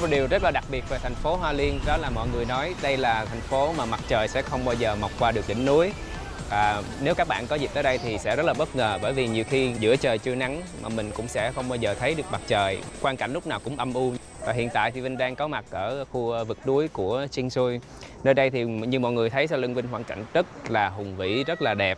Một điều rất là đặc biệt về thành phố Hoa Liên đó là mọi người nói đây là thành phố mà mặt trời sẽ không bao giờ mọc qua được đỉnh núi. À, nếu các bạn có dịp tới đây thì sẽ rất là bất ngờ, bởi vì nhiều khi giữa trời chưa nắng mà mình cũng sẽ không bao giờ thấy được mặt trời, quang cảnh lúc nào cũng âm u. Và hiện tại thì Vinh đang có mặt ở khu vực núi của Chiên Xuôi. Nơi đây thì như mọi người thấy sau lưng Vinh hoàn cảnh rất là hùng vĩ, rất là đẹp.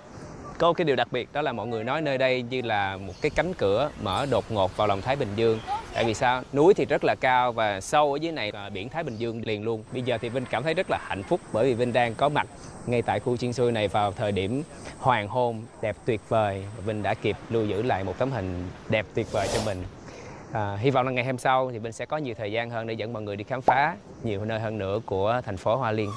Có một cái điều đặc biệt đó là mọi người nói nơi đây như là một cái cánh cửa mở đột ngột vào lòng Thái Bình Dương. Tại vì sao? Núi thì rất là cao và sâu ở dưới này à, biển Thái Bình Dương liền luôn. Bây giờ thì Vinh cảm thấy rất là hạnh phúc bởi vì Vinh đang có mặt ngay tại khu Chiên Xuôi này vào thời điểm hoàng hôn đẹp tuyệt vời. Vinh đã kịp lưu giữ lại một tấm hình đẹp tuyệt vời cho mình. À, hy vọng là ngày hôm sau thì Vinh sẽ có nhiều thời gian hơn để dẫn mọi người đi khám phá nhiều nơi hơn nữa của thành phố Hoa Liên.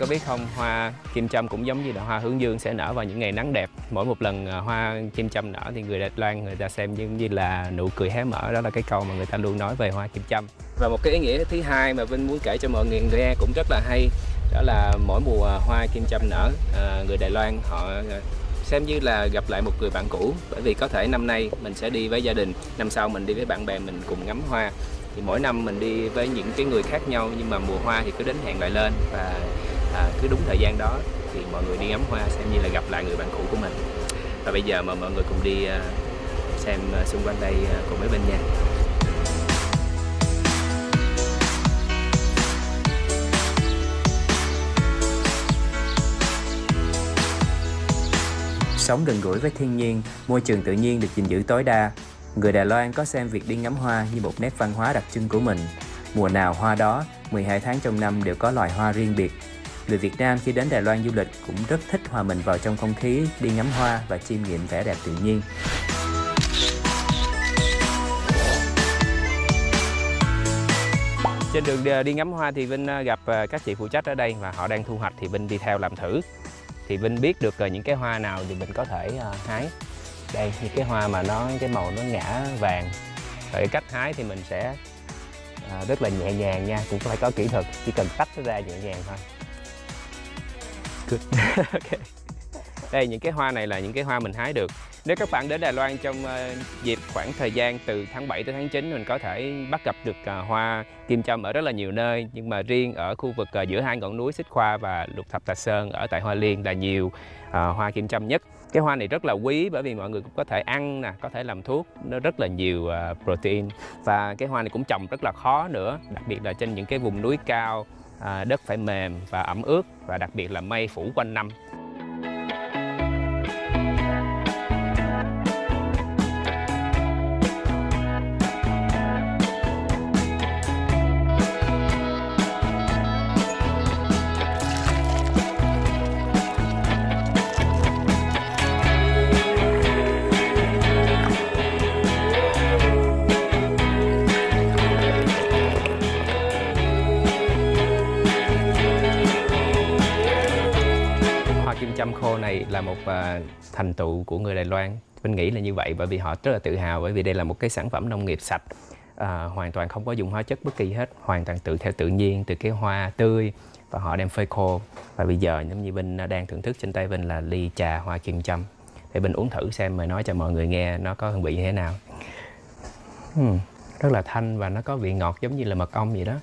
Có biết không, hoa kim châm cũng giống như là hoa hướng dương sẽ nở vào những ngày nắng đẹp. Mỗi một lần hoa kim châm nở thì người Đài Loan người ta xem như, như là nụ cười hé mở. Đó là cái câu mà người ta luôn nói về hoa kim châm. Và một cái ý nghĩa thứ hai mà Vinh muốn kể cho mọi người nghe cũng rất là hay, đó là mỗi mùa hoa kim châm nở, người Đài Loan họ xem như là gặp lại một người bạn cũ. Bởi vì có thể năm nay mình sẽ đi với gia đình, năm sau mình đi với bạn bè mình cùng ngắm hoa. Thì mỗi năm mình đi với những cái người khác nhau, nhưng mà mùa hoa thì cứ đến hẹn lại lên. Và À, cứ đúng thời gian đó thì mọi người đi ngắm hoa xem như là gặp lại người bạn cũ của mình. Và bây giờ mà mọi người cùng đi uh, xem uh, xung quanh đây uh, cùng với bên nha. Sống gần gũi với thiên nhiên, môi trường tự nhiên được gìn giữ tối đa. Người Đài Loan có xem việc đi ngắm hoa như một nét văn hóa đặc trưng của mình. Mùa nào hoa đó, mười hai tháng trong năm đều có loài hoa riêng biệt. Người Việt Nam khi đến Đài Loan du lịch cũng rất thích hòa mình vào trong không khí, đi ngắm hoa và chiêm nghiệm vẻ đẹp tự nhiên. Trên đường đi ngắm hoa thì Vinh gặp các chị phụ trách ở đây và họ đang thu hoạch thì Vinh đi theo làm thử. Thì Vinh biết được những cái hoa nào thì mình có thể hái. Đây, những cái hoa mà nó cái màu nó ngả vàng. Rồi cách hái thì mình sẽ à, rất là nhẹ nhàng nha, cũng phải có kỹ thuật, chỉ cần tách nó ra nhẹ nhàng thôi. Good. Okay. Đây, những cái hoa này là những cái hoa mình hái được. Nếu các bạn đến Đài Loan trong uh, dịp khoảng thời gian từ tháng bảy tới tháng chín, mình có thể bắt gặp được uh, hoa kim châm ở rất là nhiều nơi. Nhưng mà riêng ở khu vực uh, giữa hai ngọn núi Xích Khoa và Lục Thập Tà Sơn ở tại Hoa Liên là nhiều uh, hoa kim châm nhất. Cái hoa này rất là quý bởi vì mọi người cũng có thể ăn nè, có thể làm thuốc, nó rất là nhiều uh, protein. Và cái hoa này cũng trồng rất là khó nữa, đặc biệt là trên những cái vùng núi cao. À, đất phải mềm và ẩm ướt và đặc biệt là mây phủ quanh năm. Khô này là một uh, thành tựu của người Đài Loan. Mình nghĩ là như vậy bởi vì họ rất là tự hào, bởi vì đây là một cái sản phẩm nông nghiệp sạch, uh, hoàn toàn không có dùng hóa chất bất kỳ hết, hoàn toàn tự theo tự nhiên từ cái hoa tươi và họ đem phơi khô. Và bây giờ giống như Vinh đang thưởng thức trên tay Vinh là ly trà hoa kim châm để Vinh uống thử xem rồi nói cho mọi người nghe nó có hương vị như thế nào. uhm, Rất là thanh và nó có vị ngọt giống như là mật ong vậy đó.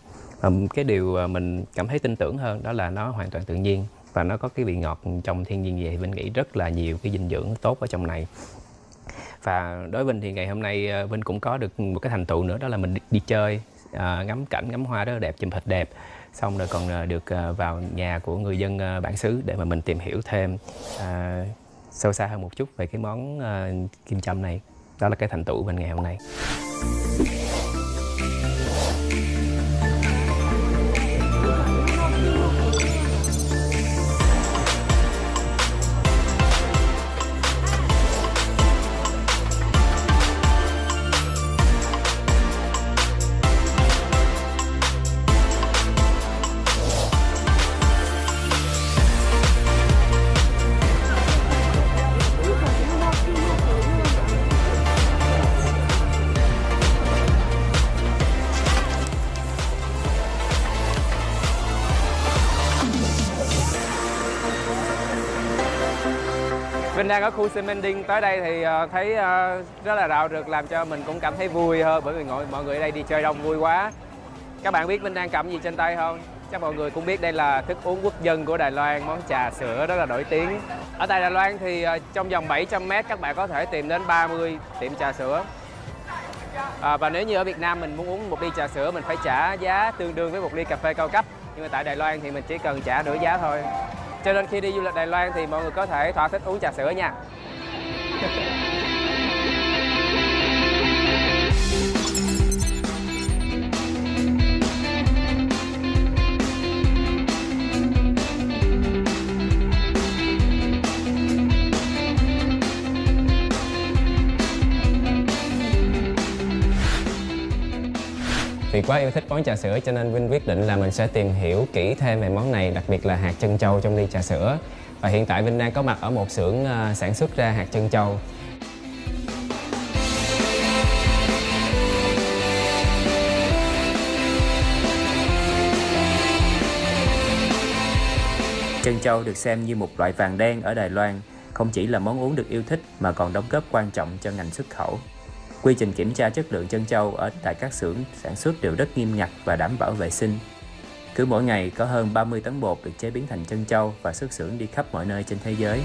um, Cái điều mình cảm thấy tin tưởng hơn đó là nó hoàn toàn tự nhiên và nó có cái vị ngọt trong thiên nhiên. Vậy Vinh nghĩ rất là nhiều cái dinh dưỡng tốt ở trong này. Và đối với Vinh thì ngày hôm nay Vinh cũng có được một cái thành tựu nữa, đó là mình đi, đi chơi, à, ngắm cảnh, ngắm hoa rất là đẹp, chụp hình đẹp. Xong rồi còn được vào nhà của người dân bản xứ để mà mình tìm hiểu thêm à, sâu xa hơn một chút về cái món à, kim châm này. Đó là cái thành tựu Vinh ngày hôm nay. Vinh đang ở khu Sinh Minh Đinh, tới đây thì thấy rất là rạo rực, làm cho mình cũng cảm thấy vui hơn, bởi vì mọi người ở đây đi chơi đông vui quá. Các bạn biết Vinh đang cầm gì trên tay không? Chắc mọi người cũng biết đây là thức uống quốc dân của Đài Loan, món trà sữa rất là nổi tiếng. Ở tại Đài Loan thì trong vòng bảy trăm mét các bạn có thể tìm đến ba mươi tiệm trà sữa. À, và nếu như ở Việt Nam mình muốn uống một ly trà sữa mình phải trả giá tương đương với một ly cà phê cao cấp. Nhưng mà tại Đài Loan thì mình chỉ cần trả nửa giá thôi. Cho nên khi đi du lịch Đài Loan thì mọi người có thể thỏa thích uống trà sữa nha. Vì quá yêu thích món trà sữa cho nên Vinh quyết định là mình sẽ tìm hiểu kỹ thêm về món này, đặc biệt là hạt trân châu trong ly trà sữa. Và hiện tại Vinh đang có mặt ở một xưởng sản xuất ra hạt trân châu. Trân châu được xem như một loại vàng đen ở Đài Loan, không chỉ là món uống được yêu thích mà còn đóng góp quan trọng cho ngành xuất khẩu. Quy trình kiểm tra chất lượng trân châu ở tại các xưởng sản xuất đều rất nghiêm ngặt và đảm bảo vệ sinh. Cứ mỗi ngày có hơn ba mươi tấn bột được chế biến thành trân châu và xuất xưởng đi khắp mọi nơi trên thế giới.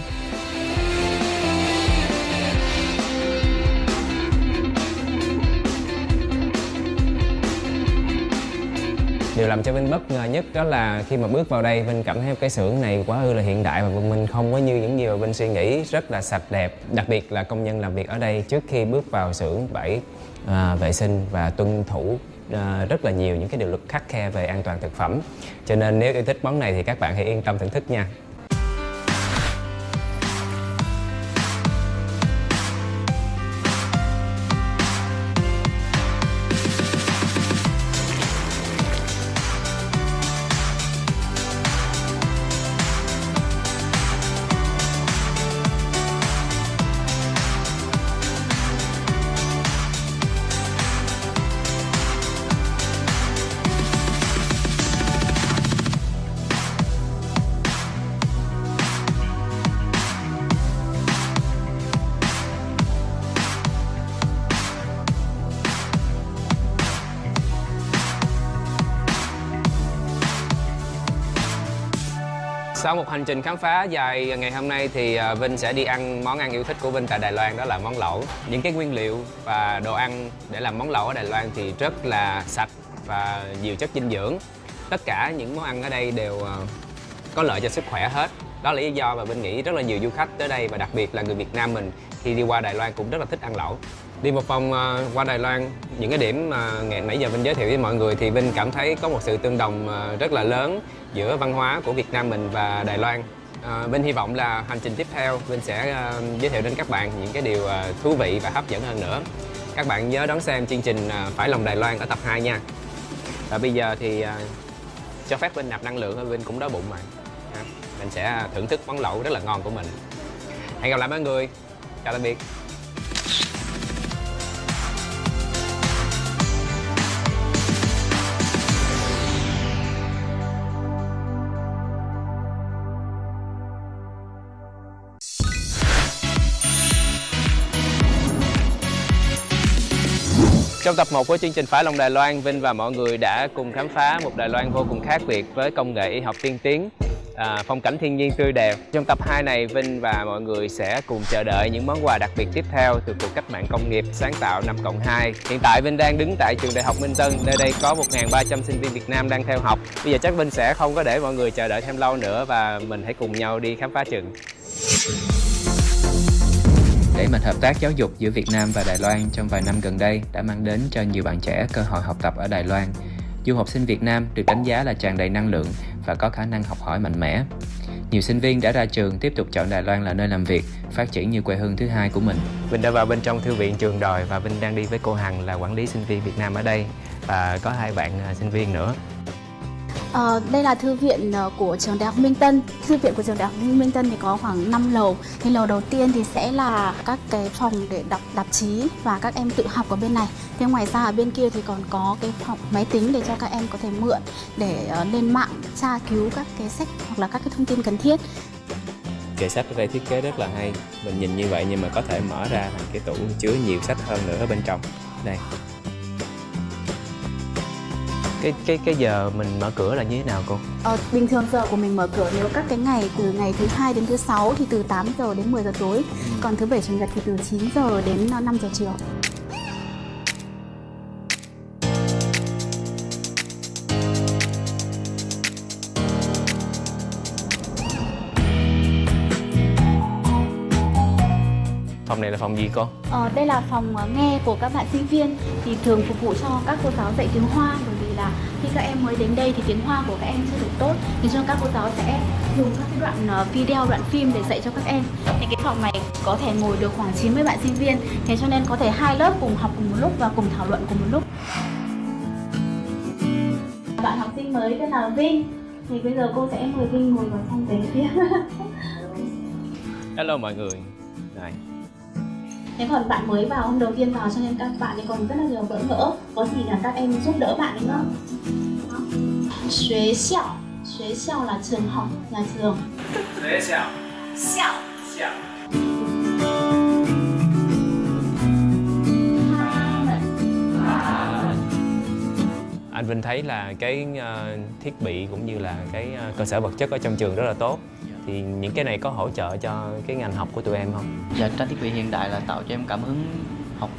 Điều làm cho Vinh bất ngờ nhất đó là khi mà bước vào đây, Vinh cảm thấy cái xưởng này quá ư là hiện đại và mình không có như những gì mà Vinh suy nghĩ, rất là sạch đẹp. Đặc biệt là công nhân làm việc ở đây trước khi bước vào xưởng phải à, vệ sinh và tuân thủ à, rất là nhiều những cái điều luật khắt khe về an toàn thực phẩm. Cho nên nếu yêu thích món này thì các bạn hãy yên tâm thưởng thức nha. Sau một hành trình khám phá dài ngày hôm nay thì Vinh sẽ đi ăn món ăn yêu thích của Vinh tại Đài Loan, đó là món lẩu. Những cái nguyên liệu và đồ ăn để làm món lẩu ở Đài Loan thì rất là sạch và nhiều chất dinh dưỡng. Tất cả những món ăn ở đây đều có lợi cho sức khỏe hết. Đó là lý do mà Vinh nghĩ rất là nhiều du khách tới đây, và đặc biệt là người Việt Nam mình khi đi qua Đài Loan cũng rất là thích ăn lẩu. Đi một vòng qua Đài Loan, những cái điểm mà ngày nãy giờ Vinh giới thiệu với mọi người thì Vinh cảm thấy có một sự tương đồng rất là lớn giữa văn hóa của Việt Nam mình và Đài Loan. À, Vinh hy vọng là hành trình tiếp theo Vinh sẽ uh, giới thiệu đến các bạn những cái điều uh, thú vị và hấp dẫn hơn nữa. Các bạn nhớ đón xem chương trình uh, Phải Lòng Đài Loan ở tập hai nha. Và bây giờ thì uh, cho phép Vinh nạp năng lượng, Vinh cũng đói bụng mà. À, mình sẽ thưởng thức món lẩu rất là ngon của mình. Hẹn gặp lại mọi người. Chào tạm biệt. Trong tập một của chương trình Phải Lòng Đài Loan, Vinh và mọi người đã cùng khám phá một Đài Loan vô cùng khác biệt với công nghệ y học tiên tiến, à, phong cảnh thiên nhiên tươi đẹp. Trong tập hai này, Vinh và mọi người sẽ cùng chờ đợi những món quà đặc biệt tiếp theo từ cuộc cách mạng công nghiệp sáng tạo năm cộng hai. Hiện tại Vinh đang đứng tại trường Đại học Minh Tân, nơi đây có một nghìn ba trăm sinh viên Việt Nam đang theo học. Bây giờ chắc Vinh sẽ không có để mọi người chờ đợi thêm lâu nữa và mình hãy cùng nhau đi khám phá trường. Đẩy mạnh hợp tác giáo dục giữa Việt Nam và Đài Loan trong vài năm gần đây đã mang đến cho nhiều bạn trẻ cơ hội học tập ở Đài Loan. Du học sinh Việt Nam được đánh giá là tràn đầy năng lượng và có khả năng học hỏi mạnh mẽ. Nhiều sinh viên đã ra trường tiếp tục chọn Đài Loan là nơi làm việc, phát triển như quê hương thứ hai của mình. Vinh đã vào bên trong thư viện trường Đòi và Vinh đang đi với cô Hằng là quản lý sinh viên Việt Nam ở đây, và có hai bạn sinh viên nữa. À, đây là thư viện của trường Đại học Minh Tân. Thư viện của trường Đại học Minh Tân thì có khoảng năm lầu. Thì lầu đầu tiên thì sẽ là các cái phòng để đọc tạp chí và các em tự học ở bên này. Thế ngoài ra ở bên kia thì còn có cái phòng máy tính để cho các em có thể mượn để lên mạng tra cứu các cái sách hoặc là các cái thông tin cần thiết. kệ sách ở đây thiết kế rất là hay, mình nhìn như vậy nhưng mà có thể mở ra thành cái tủ chứa nhiều sách hơn nữa bên trong. Đây. Cái cái cái giờ mình mở cửa là như thế nào cô? Ờ, bình thường giờ của mình mở cửa nếu các cái ngày từ ngày thứ hai đến thứ sáu thì từ tám giờ đến mười giờ tối, ừ. còn thứ bảy chủ nhật thì từ chín giờ đến năm giờ chiều. Phòng này là phòng gì cô? Ờ, đây là phòng nghe của các bạn sinh viên, thì thường phục vụ cho các cô giáo dạy tiếng Hoa, bởi vì là khi các em mới đến đây thì tiếng Hoa của các em chưa được tốt, thì cho các cô giáo sẽ dùng các cái đoạn video, đoạn phim để dạy cho các em. Thì cái phòng này có thể ngồi được khoảng chín mươi bạn sinh viên, thế cho nên có thể hai lớp cùng học cùng một lúc và cùng thảo luận cùng một lúc. Bạn học sinh mới tên là Vinh, thì bây giờ cô sẽ mời Vinh ngồi vào phòng tế kia. Hello mọi người. Này. Thế còn bạn mới vào hôm đầu tiên vào cho nên các bạn ấy còn rất là nhiều bỡ ngỡ, có gì là các em giúp đỡ bạn đúng không? Xuế xèo, xuế xèo là trường học, là trường. Xuế xèo, xèo, xèo. Anh Vinh thấy là cái thiết bị cũng như là cái cơ sở vật chất ở trong trường rất là tốt. Thì những cái này có hỗ trợ cho cái ngành học của tụi em không? Dạ, trang thiết bị hiện đại là tạo cho em cảm hứng học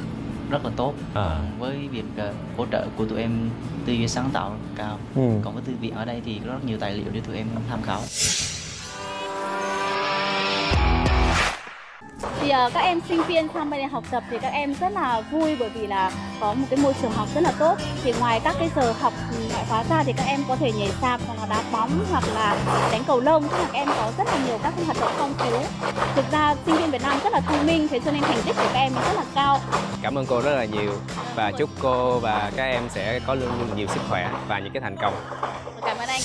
rất là tốt à. Với việc uh, hỗ trợ của tụi em tư duy sáng tạo cao, ừ. Còn với tư vị ở đây thì rất nhiều tài liệu để tụi em tham khảo. Thì uh, các em sinh viên sang bên này học tập thì các em rất là vui, bởi vì là có một cái môi trường học rất là tốt. Thì ngoài các cái giờ học ngoại khóa ra thì các em có thể nhảy sạp hoặc là đá bóng hoặc là đánh cầu lông, tức là các em có rất là nhiều các hoạt động phong phú. Thực ra sinh viên Việt Nam rất là thông minh, thế cho nên thành tích của các em rất là cao. Cảm ơn cô rất là nhiều và chúc cô và các em sẽ có luôn nhiều sức khỏe và những cái thành công. Cảm ơn anh.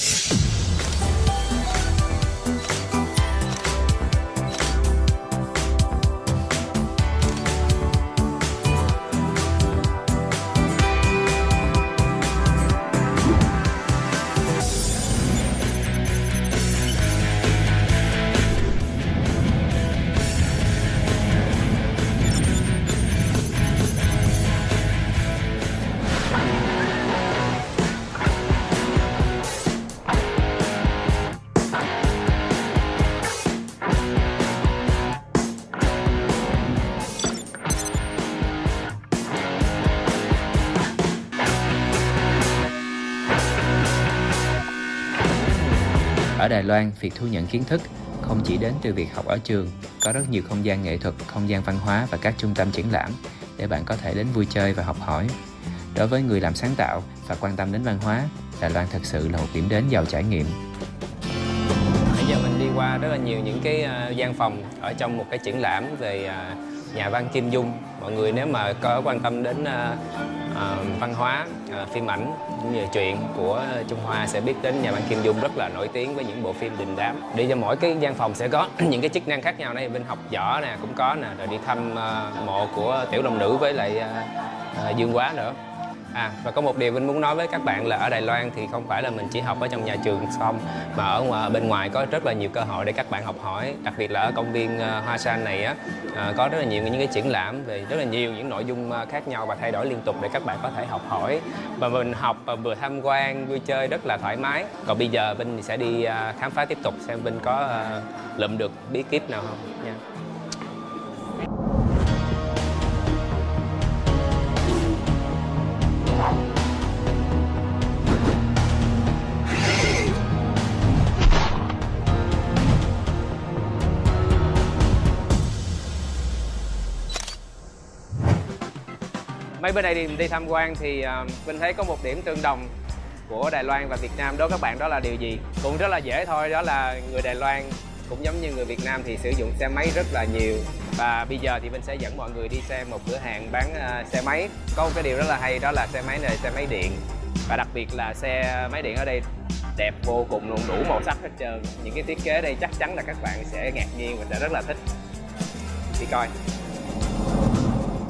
Ở Đài Loan, việc thu nhận kiến thức không chỉ đến từ việc học ở trường, có rất nhiều không gian nghệ thuật, không gian văn hóa và các trung tâm triển lãm để bạn có thể đến vui chơi và học hỏi. Đối với người làm sáng tạo và quan tâm đến văn hóa, Đài Loan thật sự là một điểm đến giàu trải nghiệm. Bây giờ mình đi qua rất là nhiều những cái gian phòng ở trong một cái triển lãm về nhà văn Kim Dung. Mọi người nếu mà có quan tâm đến Uh, văn hóa, uh, phim ảnh, cũng như truyện của Trung Hoa sẽ biết đến nhà văn Kim Dung, rất là nổi tiếng với những bộ phim đình đám. Đi cho mỗi cái gian phòng sẽ có những cái chức năng khác nhau. Đây bên học võ nè cũng có nè, rồi đi thăm uh, mộ của Tiểu Long Nữ với lại uh, uh, Dương Quá nữa. À, và có một điều Vinh muốn nói với các bạn là ở Đài Loan thì không phải là mình chỉ học ở trong nhà trường xong, mà ở ngoài, bên ngoài có rất là nhiều cơ hội để các bạn học hỏi. Đặc biệt là ở công viên uh, Hoa San này á, uh, có rất là nhiều những cái triển lãm về rất là nhiều những nội dung uh, khác nhau và thay đổi liên tục để các bạn có thể học hỏi. Và mình học uh, vừa tham quan, vui chơi rất là thoải mái. Còn bây giờ Vinh sẽ đi uh, khám phá tiếp tục xem Vinh có uh, lượm được bí kíp nào không nha. Yeah. Mấy bên này đi, đi tham quan thì uh, mình thấy có một điểm tương đồng của Đài Loan và Việt Nam đối với các bạn, đó là điều gì? Cũng rất là dễ thôi, đó là người Đài Loan cũng giống như người Việt Nam thì sử dụng xe máy rất là nhiều. Và bây giờ thì mình sẽ dẫn mọi người đi xem một cửa hàng bán uh, xe máy. Có một cái điều rất là hay, đó là xe máy này, xe máy điện. Và đặc biệt là xe máy điện ở đây đẹp vô cùng luôn, đủ màu sắc hết trơn. Những cái thiết kế ở đây chắc chắn là các bạn sẽ ngạc nhiên và sẽ rất là thích. Đi coi.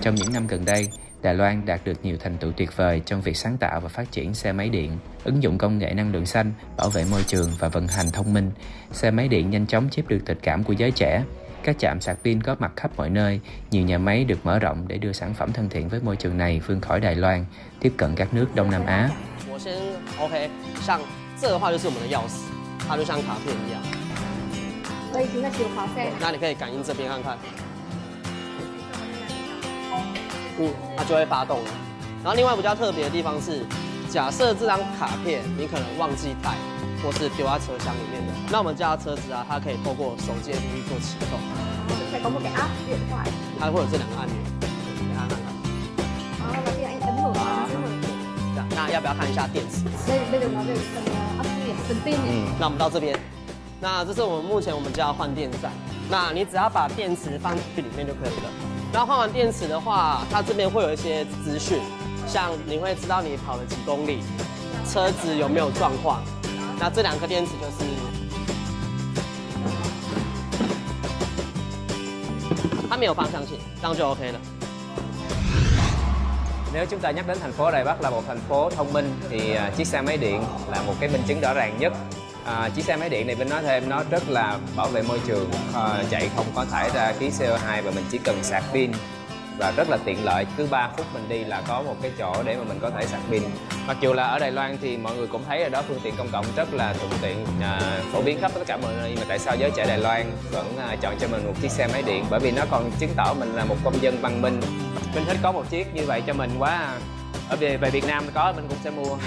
Trong những năm gần đây, Đài Loan đạt được nhiều thành tựu tuyệt vời trong việc sáng tạo và phát triển xe máy điện, ứng dụng công nghệ năng lượng xanh, bảo vệ môi trường và vận hành thông minh. Xe máy điện nhanh chóng chiếm được tình cảm của giới trẻ. Các trạm sạc pin có mặt khắp mọi nơi, nhiều nhà máy được mở rộng để đưa sản phẩm thân thiện với môi trường này vươn khỏi Đài Loan, tiếp cận các nước Đông Nam Á. Có một cái app điện thoại. Hay là cái này. À, và khi anh ấn mở nó sẽ mở. Dạ, na,要不要看一下电池？所以这个呢，这个 update 更便利。那我们到这边，那这是我们目前我们家换电站。那你只要把电池放进去里面就可以了。那换完电池的话，它这边会有一些资讯，像你会知道你跑了几公里，车子有没有状况。那这两颗电池就是。Nó không có phương hướng, thế OK. Nếu chúng ta nhắc đến thành phố Đài Bắc là một thành phố thông minh thì chiếc xe máy điện là một cái minh chứng rõ ràng nhất. À, chiếc xe máy điện này bên nói thêm nó rất là bảo vệ môi trường, à, chạy không có thải ra khí xê o hai và mình chỉ cần sạc pin và rất là tiện lợi. Cứ ba phút mình đi là có một cái chỗ để mà mình có thể sạc pin. Mặc dù là ở Đài Loan thì mọi người cũng thấy là đó phương tiện công cộng rất là thuận tiện, à, phổ biến khắp tất cả mọi nơi, nhưng mà tại sao giới trẻ Đài Loan vẫn à, chọn cho mình một chiếc xe máy điện? Bởi vì nó còn chứng tỏ mình là một công dân văn minh. Mình thích có một chiếc như vậy cho mình quá à. Ở về về Việt Nam có mình cũng sẽ mua.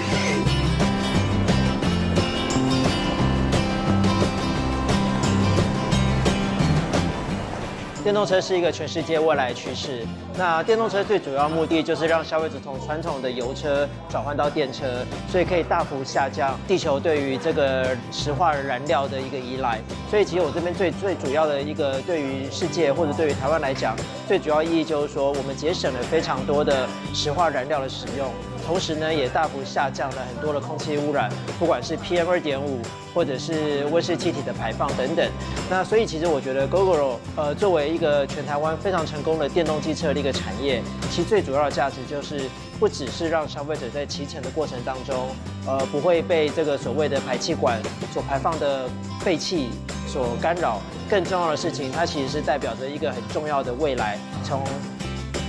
电动车是一个全世界未来趋势。那电动车最主要目的就是让消费者从传统的油车转换到电车，所以可以大幅下降地球对于这个石化燃料的一个依赖。所以其实我这边最最主要的一个对于世界或者对于台湾来讲，最主要意义就是说我们节省了非常多的石化燃料的使用，同时呢也大幅下降了很多的空气污染，不管是 P M 二点五 或者是温室气体的排放等等。那所以其实我觉得 Gogoro 呃作为一个全台湾非常成功的电动机车的一个产业，其最主要的价值就是不只是让消费者在骑乘的过程当中，呃，不会被这个所谓的排气管所排放的废气所干扰，更重要的事情，它其实是代表着一个很重要的未来。从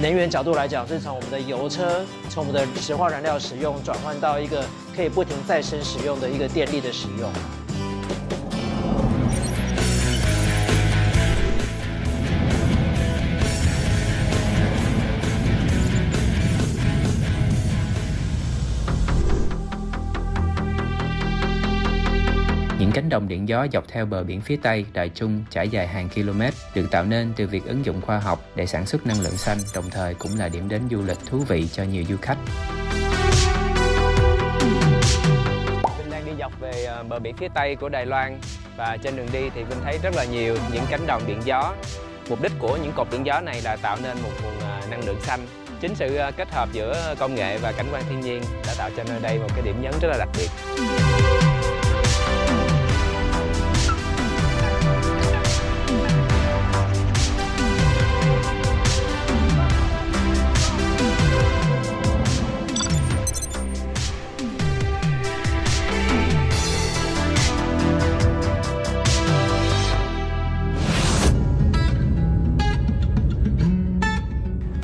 能源角度来讲，是从我们的油车，从我们的石化燃料使用转换到一个可以不停再生使用的一个电力的使用。Những cánh đồng điện gió dọc theo bờ biển phía Tây, Đài Trung trải dài hàng km được tạo nên từ việc ứng dụng khoa học để sản xuất năng lượng xanh, đồng thời cũng là điểm đến du lịch thú vị cho nhiều du khách. Vinh đang đi dọc về bờ biển phía Tây của Đài Loan và trên đường đi thì Vinh thấy rất là nhiều những cánh đồng điện gió. Mục đích của những cột điện gió này là tạo nên một nguồn năng lượng xanh. Chính sự kết hợp giữa công nghệ và cảnh quan thiên nhiên đã tạo cho nơi đây một cái điểm nhấn rất là đặc biệt.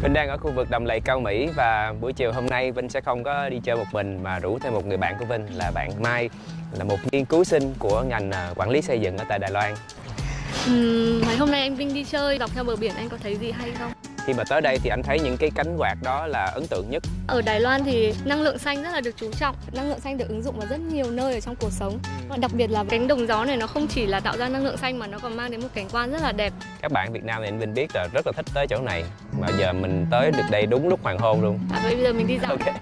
Vinh đang ở khu vực đầm lầy Cao Mỹ và buổi chiều hôm nay Vinh sẽ không có đi chơi một mình mà rủ thêm một người bạn của Vinh là bạn Mai, là một nghiên cứu sinh của ngành quản lý xây dựng ở tại Đài Loan. Ừ, ngày hôm nay anh Vinh đi chơi dọc theo bờ biển, anh có thấy gì hay không? Khi mà tới đây thì anh thấy những cái cánh quạt đó là ấn tượng nhất. Ở Đài Loan thì năng lượng xanh rất là được chú trọng. Năng lượng xanh được ứng dụng vào rất nhiều nơi ở trong cuộc sống. Và đặc biệt là cánh đồng gió này nó không chỉ là tạo ra năng lượng xanh mà nó còn mang đến một cảnh quan rất là đẹp. Các bạn Việt Nam thì anh Vinh biết là rất là thích tới chỗ này. Mà giờ mình tới được đây đúng lúc hoàng hôn luôn. À vậy bây giờ mình đi dạo. Okay.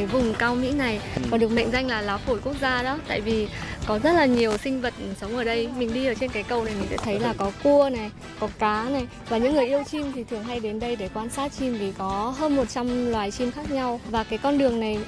cái vùng cao Mỹ này, còn được mệnh danh là lá phổi quốc gia đó. Tại vì có rất là nhiều sinh vật sống ở đây. Mình đi ở trên cái cầu này mình sẽ thấy là có cua này, có cá này. Và những người yêu chim thì thường hay đến đây để quan sát chim, vì có hơn một trăm loài chim khác nhau. Và cái con đường này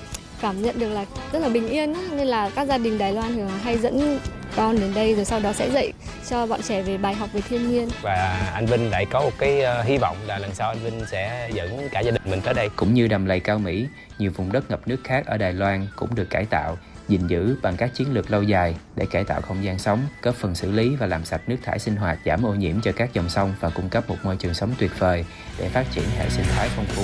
cảm nhận được là rất là bình yên đó. Nên là các gia đình Đài Loan thường hay dẫn con đến đây rồi sau đó sẽ dạy cho bọn trẻ về bài học về thiên nhiên. Và anh Vinh lại có một cái uh, hy vọng là lần sau anh Vinh sẽ dẫn cả gia đình mình tới đây. Cũng như đầm lầy cao Mỹ, nhiều vùng đất ngập nước khác ở Đài Loan cũng được cải tạo, gìn giữ bằng các chiến lược lâu dài để cải tạo không gian sống, góp phần xử lý và làm sạch nước thải sinh hoạt, giảm ô nhiễm cho các dòng sông và cung cấp một môi trường sống tuyệt vời để phát triển hệ sinh thái phong phú.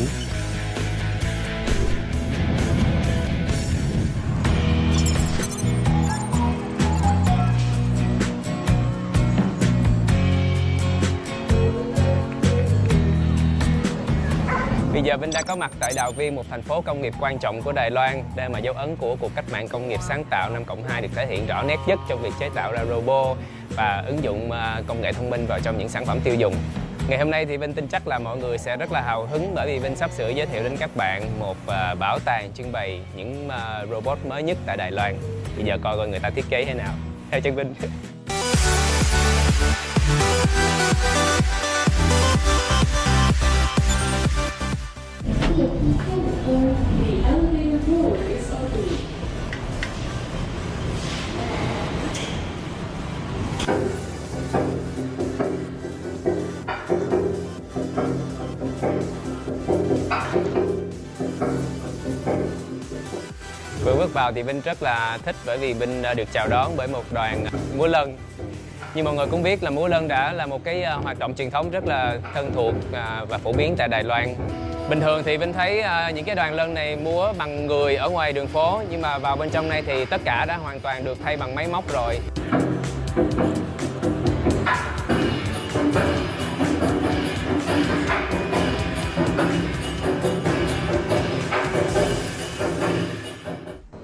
Bây giờ Vinh đã có mặt tại Đào Viên, một thành phố công nghiệp quan trọng của Đài Loan, nơi mà dấu ấn của cuộc cách mạng công nghiệp sáng tạo năm cộng hai được thể hiện rõ nét nhất trong việc chế tạo ra robot và ứng dụng công nghệ thông minh vào trong những sản phẩm tiêu dùng. Ngày hôm nay thì Vinh tin chắc là mọi người sẽ rất là hào hứng, bởi vì Vinh sắp sửa giới thiệu đến các bạn một bảo tàng trưng bày những robot mới nhất tại Đài Loan. Bây giờ coi coi người ta thiết kế thế nào. Theo chân Vinh. Vừa bước vào thì Vinh rất là thích, bởi vì Vinh được chào đón bởi một đoàn múa lân. Như mọi người cũng biết là múa lân đã là một cái hoạt động truyền thống rất là thân thuộc và phổ biến tại Đài Loan. Bình thường thì Vinh thấy những cái đoàn lân này múa bằng người ở ngoài đường phố, nhưng mà vào bên trong này thì tất cả đã hoàn toàn được thay bằng máy móc rồi.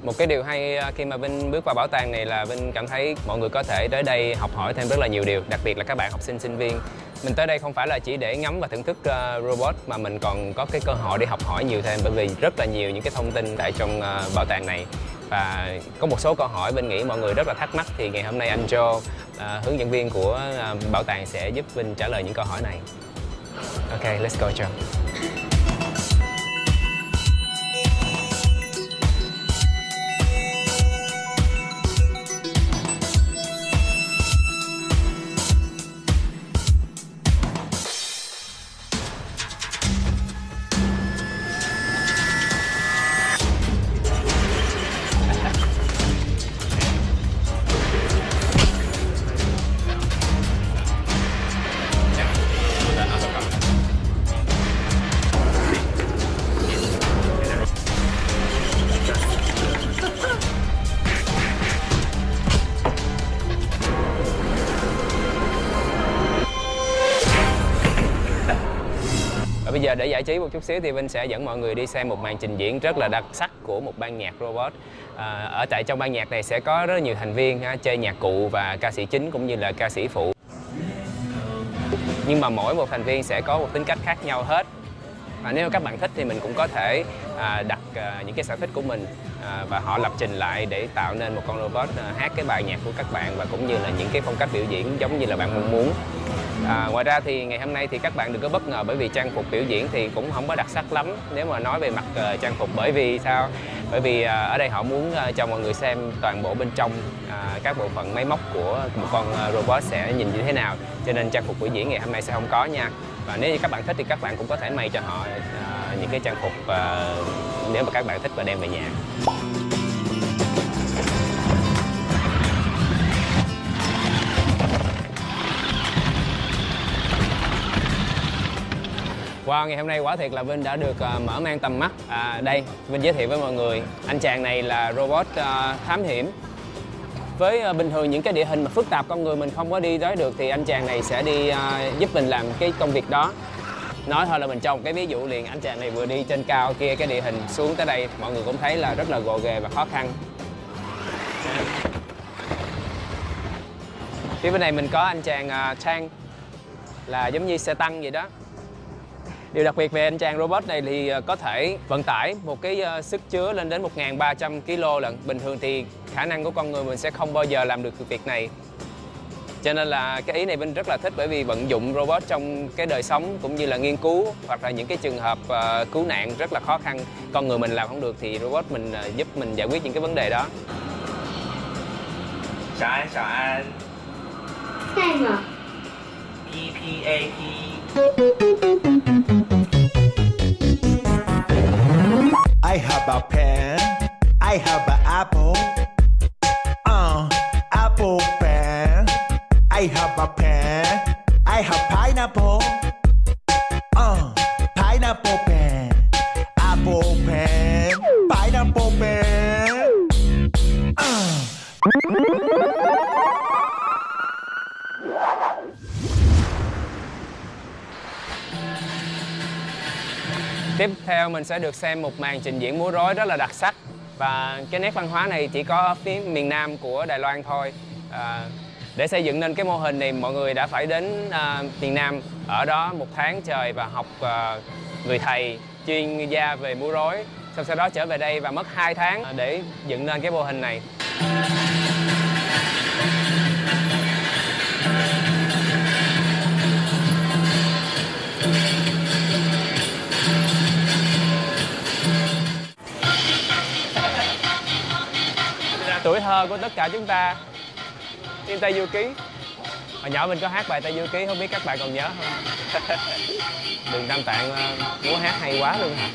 Một cái điều hay khi mà Vinh bước vào bảo tàng này là Vinh cảm thấy mọi người có thể tới đây học hỏi thêm rất là nhiều điều, đặc biệt là các bạn học sinh, sinh viên. Mình tới đây không phải là chỉ để ngắm và thưởng thức uh, robot, mà mình còn có cái cơ hội để học hỏi nhiều thêm, bởi vì rất là nhiều những cái thông tin tại trong uh, bảo tàng này. Và có một số câu hỏi Vinh nghĩ mọi người rất là thắc mắc, thì ngày hôm nay anh Joe, uh, hướng dẫn viên của uh, bảo tàng sẽ giúp Vinh trả lời những câu hỏi này. Ok, let's go Joe. Bây giờ để giải trí một chút xíu thì Vinh sẽ dẫn mọi người đi xem một màn trình diễn rất là đặc sắc của một ban nhạc robot. À, ở tại trong ban nhạc này sẽ có rất nhiều thành viên ha, chơi nhạc cụ và ca sĩ chính cũng như là ca sĩ phụ. Nhưng mà mỗi một thành viên sẽ có một tính cách khác nhau hết. À, nếu các bạn thích thì mình cũng có thể à, đặt à, những cái sở thích của mình à, và họ lập trình lại để tạo nên một con robot à, hát cái bài nhạc của các bạn và cũng như là những cái phong cách biểu diễn giống như là bạn mong muốn. À, ngoài ra thì ngày hôm nay thì các bạn đừng có bất ngờ, bởi vì trang phục biểu diễn thì cũng không có đặc sắc lắm nếu mà nói về mặt uh, trang phục. Bởi vì sao? Bởi vì uh, ở đây họ muốn uh, cho mọi người xem toàn bộ bên trong uh, các bộ phận máy móc của một con uh, robot sẽ nhìn như thế nào, cho nên trang phục biểu diễn ngày hôm nay sẽ không có nha. Và nếu như các bạn thích thì các bạn cũng có thể may cho họ uh, những cái trang phục uh, nếu mà các bạn thích và đem về nhà. Wow, ngày hôm nay quả thiệt là Vinh đã được uh, mở mang tầm mắt. À, đây, Vinh giới thiệu với mọi người, anh chàng này là robot uh, thám hiểm. Với uh, bình thường những cái địa hình mà phức tạp con người mình không có đi tới được thì anh chàng này sẽ đi uh, giúp mình làm cái công việc đó. Nói thôi là mình cho một cái ví dụ liền, anh chàng này vừa đi trên cao kia cái địa hình xuống tới đây, mọi người cũng thấy là rất là gồ ghề và khó khăn. Phía bên này mình có anh chàng uh, Trang, là giống như xe tăng vậy đó. Điều đặc biệt về anh chàng robot này thì có thể vận tải một cái sức chứa lên đến một nghìn ba trăm ki lô lận. Bình thường thì khả năng của con người mình sẽ không bao giờ làm được việc này. Cho nên là cái ý này Vinh rất là thích, bởi vì vận dụng robot trong cái đời sống cũng như là nghiên cứu hoặc là những cái trường hợp uh, cứu nạn rất là khó khăn. Con người mình làm không được thì robot mình uh, giúp mình giải quyết những cái vấn đề đó. Trái trái. Xem à. pê pê a pê. I have a pen. I have an apple. Uh, apple pen. I have a pen. I have pineapple. Uh, pineapple pen. Apple pen. Pineapple pen. Uh. Tiếp theo mình sẽ được xem một màn trình diễn múa rối rất là đặc sắc. Và cái nét văn hóa này chỉ có ở phía miền Nam của Đài Loan thôi. À, để xây dựng nên cái mô hình này, mọi người đã phải đến à, miền Nam, ở đó một tháng trời và học à, người thầy chuyên gia về múa rối. Xong sau đó trở về đây và mất hai tháng để dựng nên cái mô hình này. Tuổi thơ của tất cả chúng ta, trên Tây Du Ký. Hồi nhỏ mình có hát bài Tây Du Ký, không biết các bạn còn nhớ không? Đường Tam Tạng múa hát hay quá luôn hả?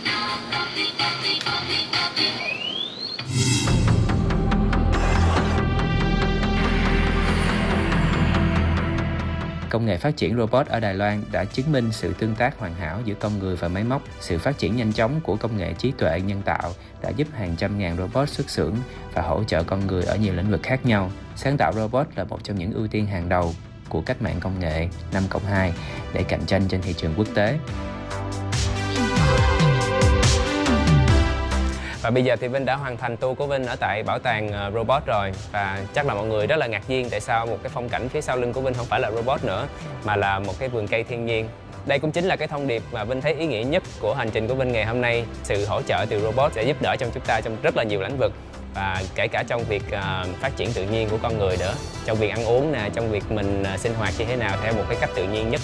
Công nghệ phát triển robot ở Đài Loan đã chứng minh sự tương tác hoàn hảo giữa con người và máy móc. Sự phát triển nhanh chóng của công nghệ trí tuệ nhân tạo đã giúp hàng trăm ngàn robot xuất xưởng và hỗ trợ con người ở nhiều lĩnh vực khác nhau. Sáng tạo robot là một trong những ưu tiên hàng đầu của cách mạng công nghệ năm cộng hai để cạnh tranh trên thị trường quốc tế. Và bây giờ thì Vinh đã hoàn thành tour của Vinh ở tại bảo tàng robot rồi. Và chắc là mọi người rất là ngạc nhiên tại sao một cái phong cảnh phía sau lưng của Vinh không phải là robot nữa, mà là một cái vườn cây thiên nhiên. Đây cũng chính là cái thông điệp mà Vinh thấy ý nghĩa nhất của hành trình của Vinh ngày hôm nay. Sự hỗ trợ từ robot sẽ giúp đỡ trong chúng ta trong rất là nhiều lĩnh vực, và kể cả trong việc phát triển tự nhiên của con người nữa, trong việc ăn uống nè, trong việc mình sinh hoạt như thế nào theo một cái cách tự nhiên nhất.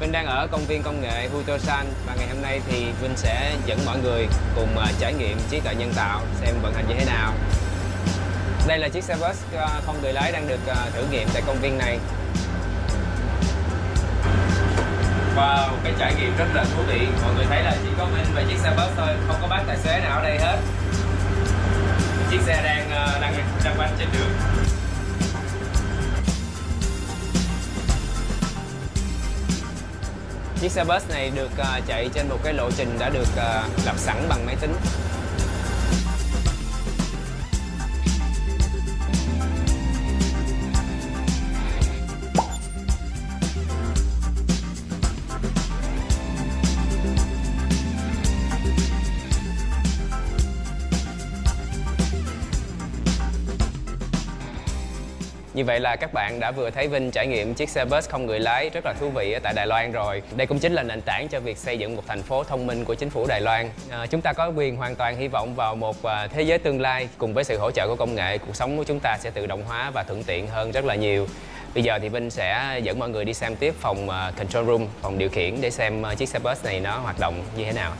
Vinh đang ở công viên công nghệ Hutosan và ngày hôm nay thì Vinh sẽ dẫn mọi người cùng trải nghiệm trí tuệ nhân tạo xem vận hành như thế nào. Đây là chiếc xe bus không người lái đang được thử nghiệm tại công viên này. Wow, cái trải nghiệm rất là thú vị. Mọi người thấy là chỉ có Vinh và chiếc xe bus thôi, không có bác tài xế nào ở đây hết. Chiếc xe đang đang đang quanh trên đường. Chiếc xe bus này được uh, chạy trên một cái lộ trình đã được uh, lập sẵn bằng máy tính. Như vậy là các bạn đã vừa thấy Vinh trải nghiệm chiếc xe bus không người lái rất là thú vị ở tại Đài Loan rồi. Đây cũng chính là nền tảng cho việc xây dựng một thành phố thông minh của chính phủ Đài Loan. À, chúng ta có quyền hoàn toàn hy vọng vào một thế giới tương lai cùng với sự hỗ trợ của công nghệ, cuộc sống của chúng ta sẽ tự động hóa và thuận tiện hơn rất là nhiều. Bây giờ thì Vinh sẽ dẫn mọi người đi xem tiếp phòng control room, phòng điều khiển để xem chiếc xe bus này nó hoạt động như thế nào.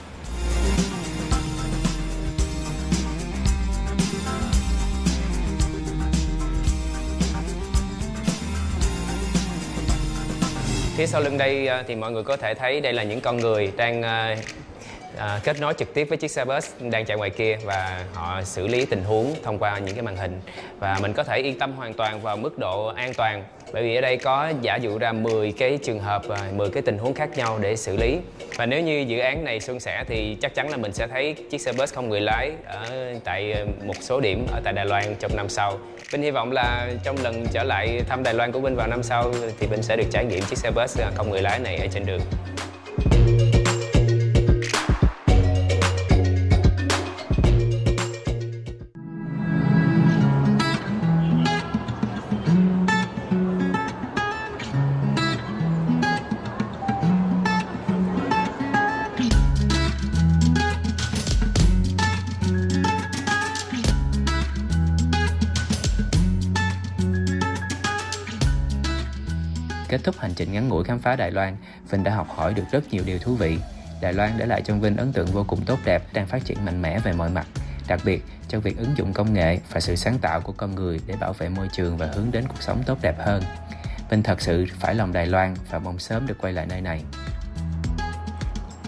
Phía sau lưng đây thì mọi người có thể thấy đây là những con người đang uh, kết nối trực tiếp với chiếc xe bus đang chạy ngoài kia, và họ xử lý tình huống thông qua những cái màn hình. Và mình có thể yên tâm hoàn toàn vào mức độ an toàn, bởi vì ở đây có giả dụ ra mười cái trường hợp, mười cái tình huống khác nhau để xử lý. Và nếu như dự án này suôn sẻ thì chắc chắn là mình sẽ thấy chiếc xe bus không người lái ở tại một số điểm ở tại Đài Loan trong năm sau. Vinh hy vọng là trong lần trở lại thăm Đài Loan của Vinh vào năm sau thì Vinh sẽ được trải nghiệm chiếc xe bus không người lái này ở trên đường. Kết thúc hành trình ngắn ngủi khám phá Đài Loan, Vinh đã học hỏi được rất nhiều điều thú vị. Đài Loan để lại cho Vinh ấn tượng vô cùng tốt đẹp, đang phát triển mạnh mẽ về mọi mặt, đặc biệt trong việc ứng dụng công nghệ và sự sáng tạo của con người để bảo vệ môi trường và hướng đến cuộc sống tốt đẹp hơn. Vinh thật sự phải lòng Đài Loan và mong sớm được quay lại nơi này.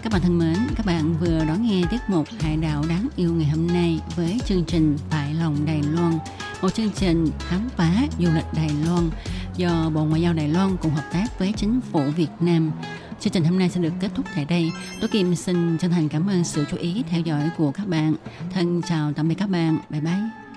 Các bạn thân mến, các bạn vừa đón nghe tiết mục Hải đảo đáng yêu ngày hôm nay với chương trình Phải lòng Đài Loan, một chương trình khám phá du lịch Đài Loan do Bộ Ngoại giao Đài Loan cùng hợp tác với Chính phủ Việt Nam. Chương trình hôm nay sẽ được kết thúc tại đây. Tố Kim xin chân thành cảm ơn sự chú ý theo dõi của các bạn. Thân chào tạm biệt các bạn. Bye bye.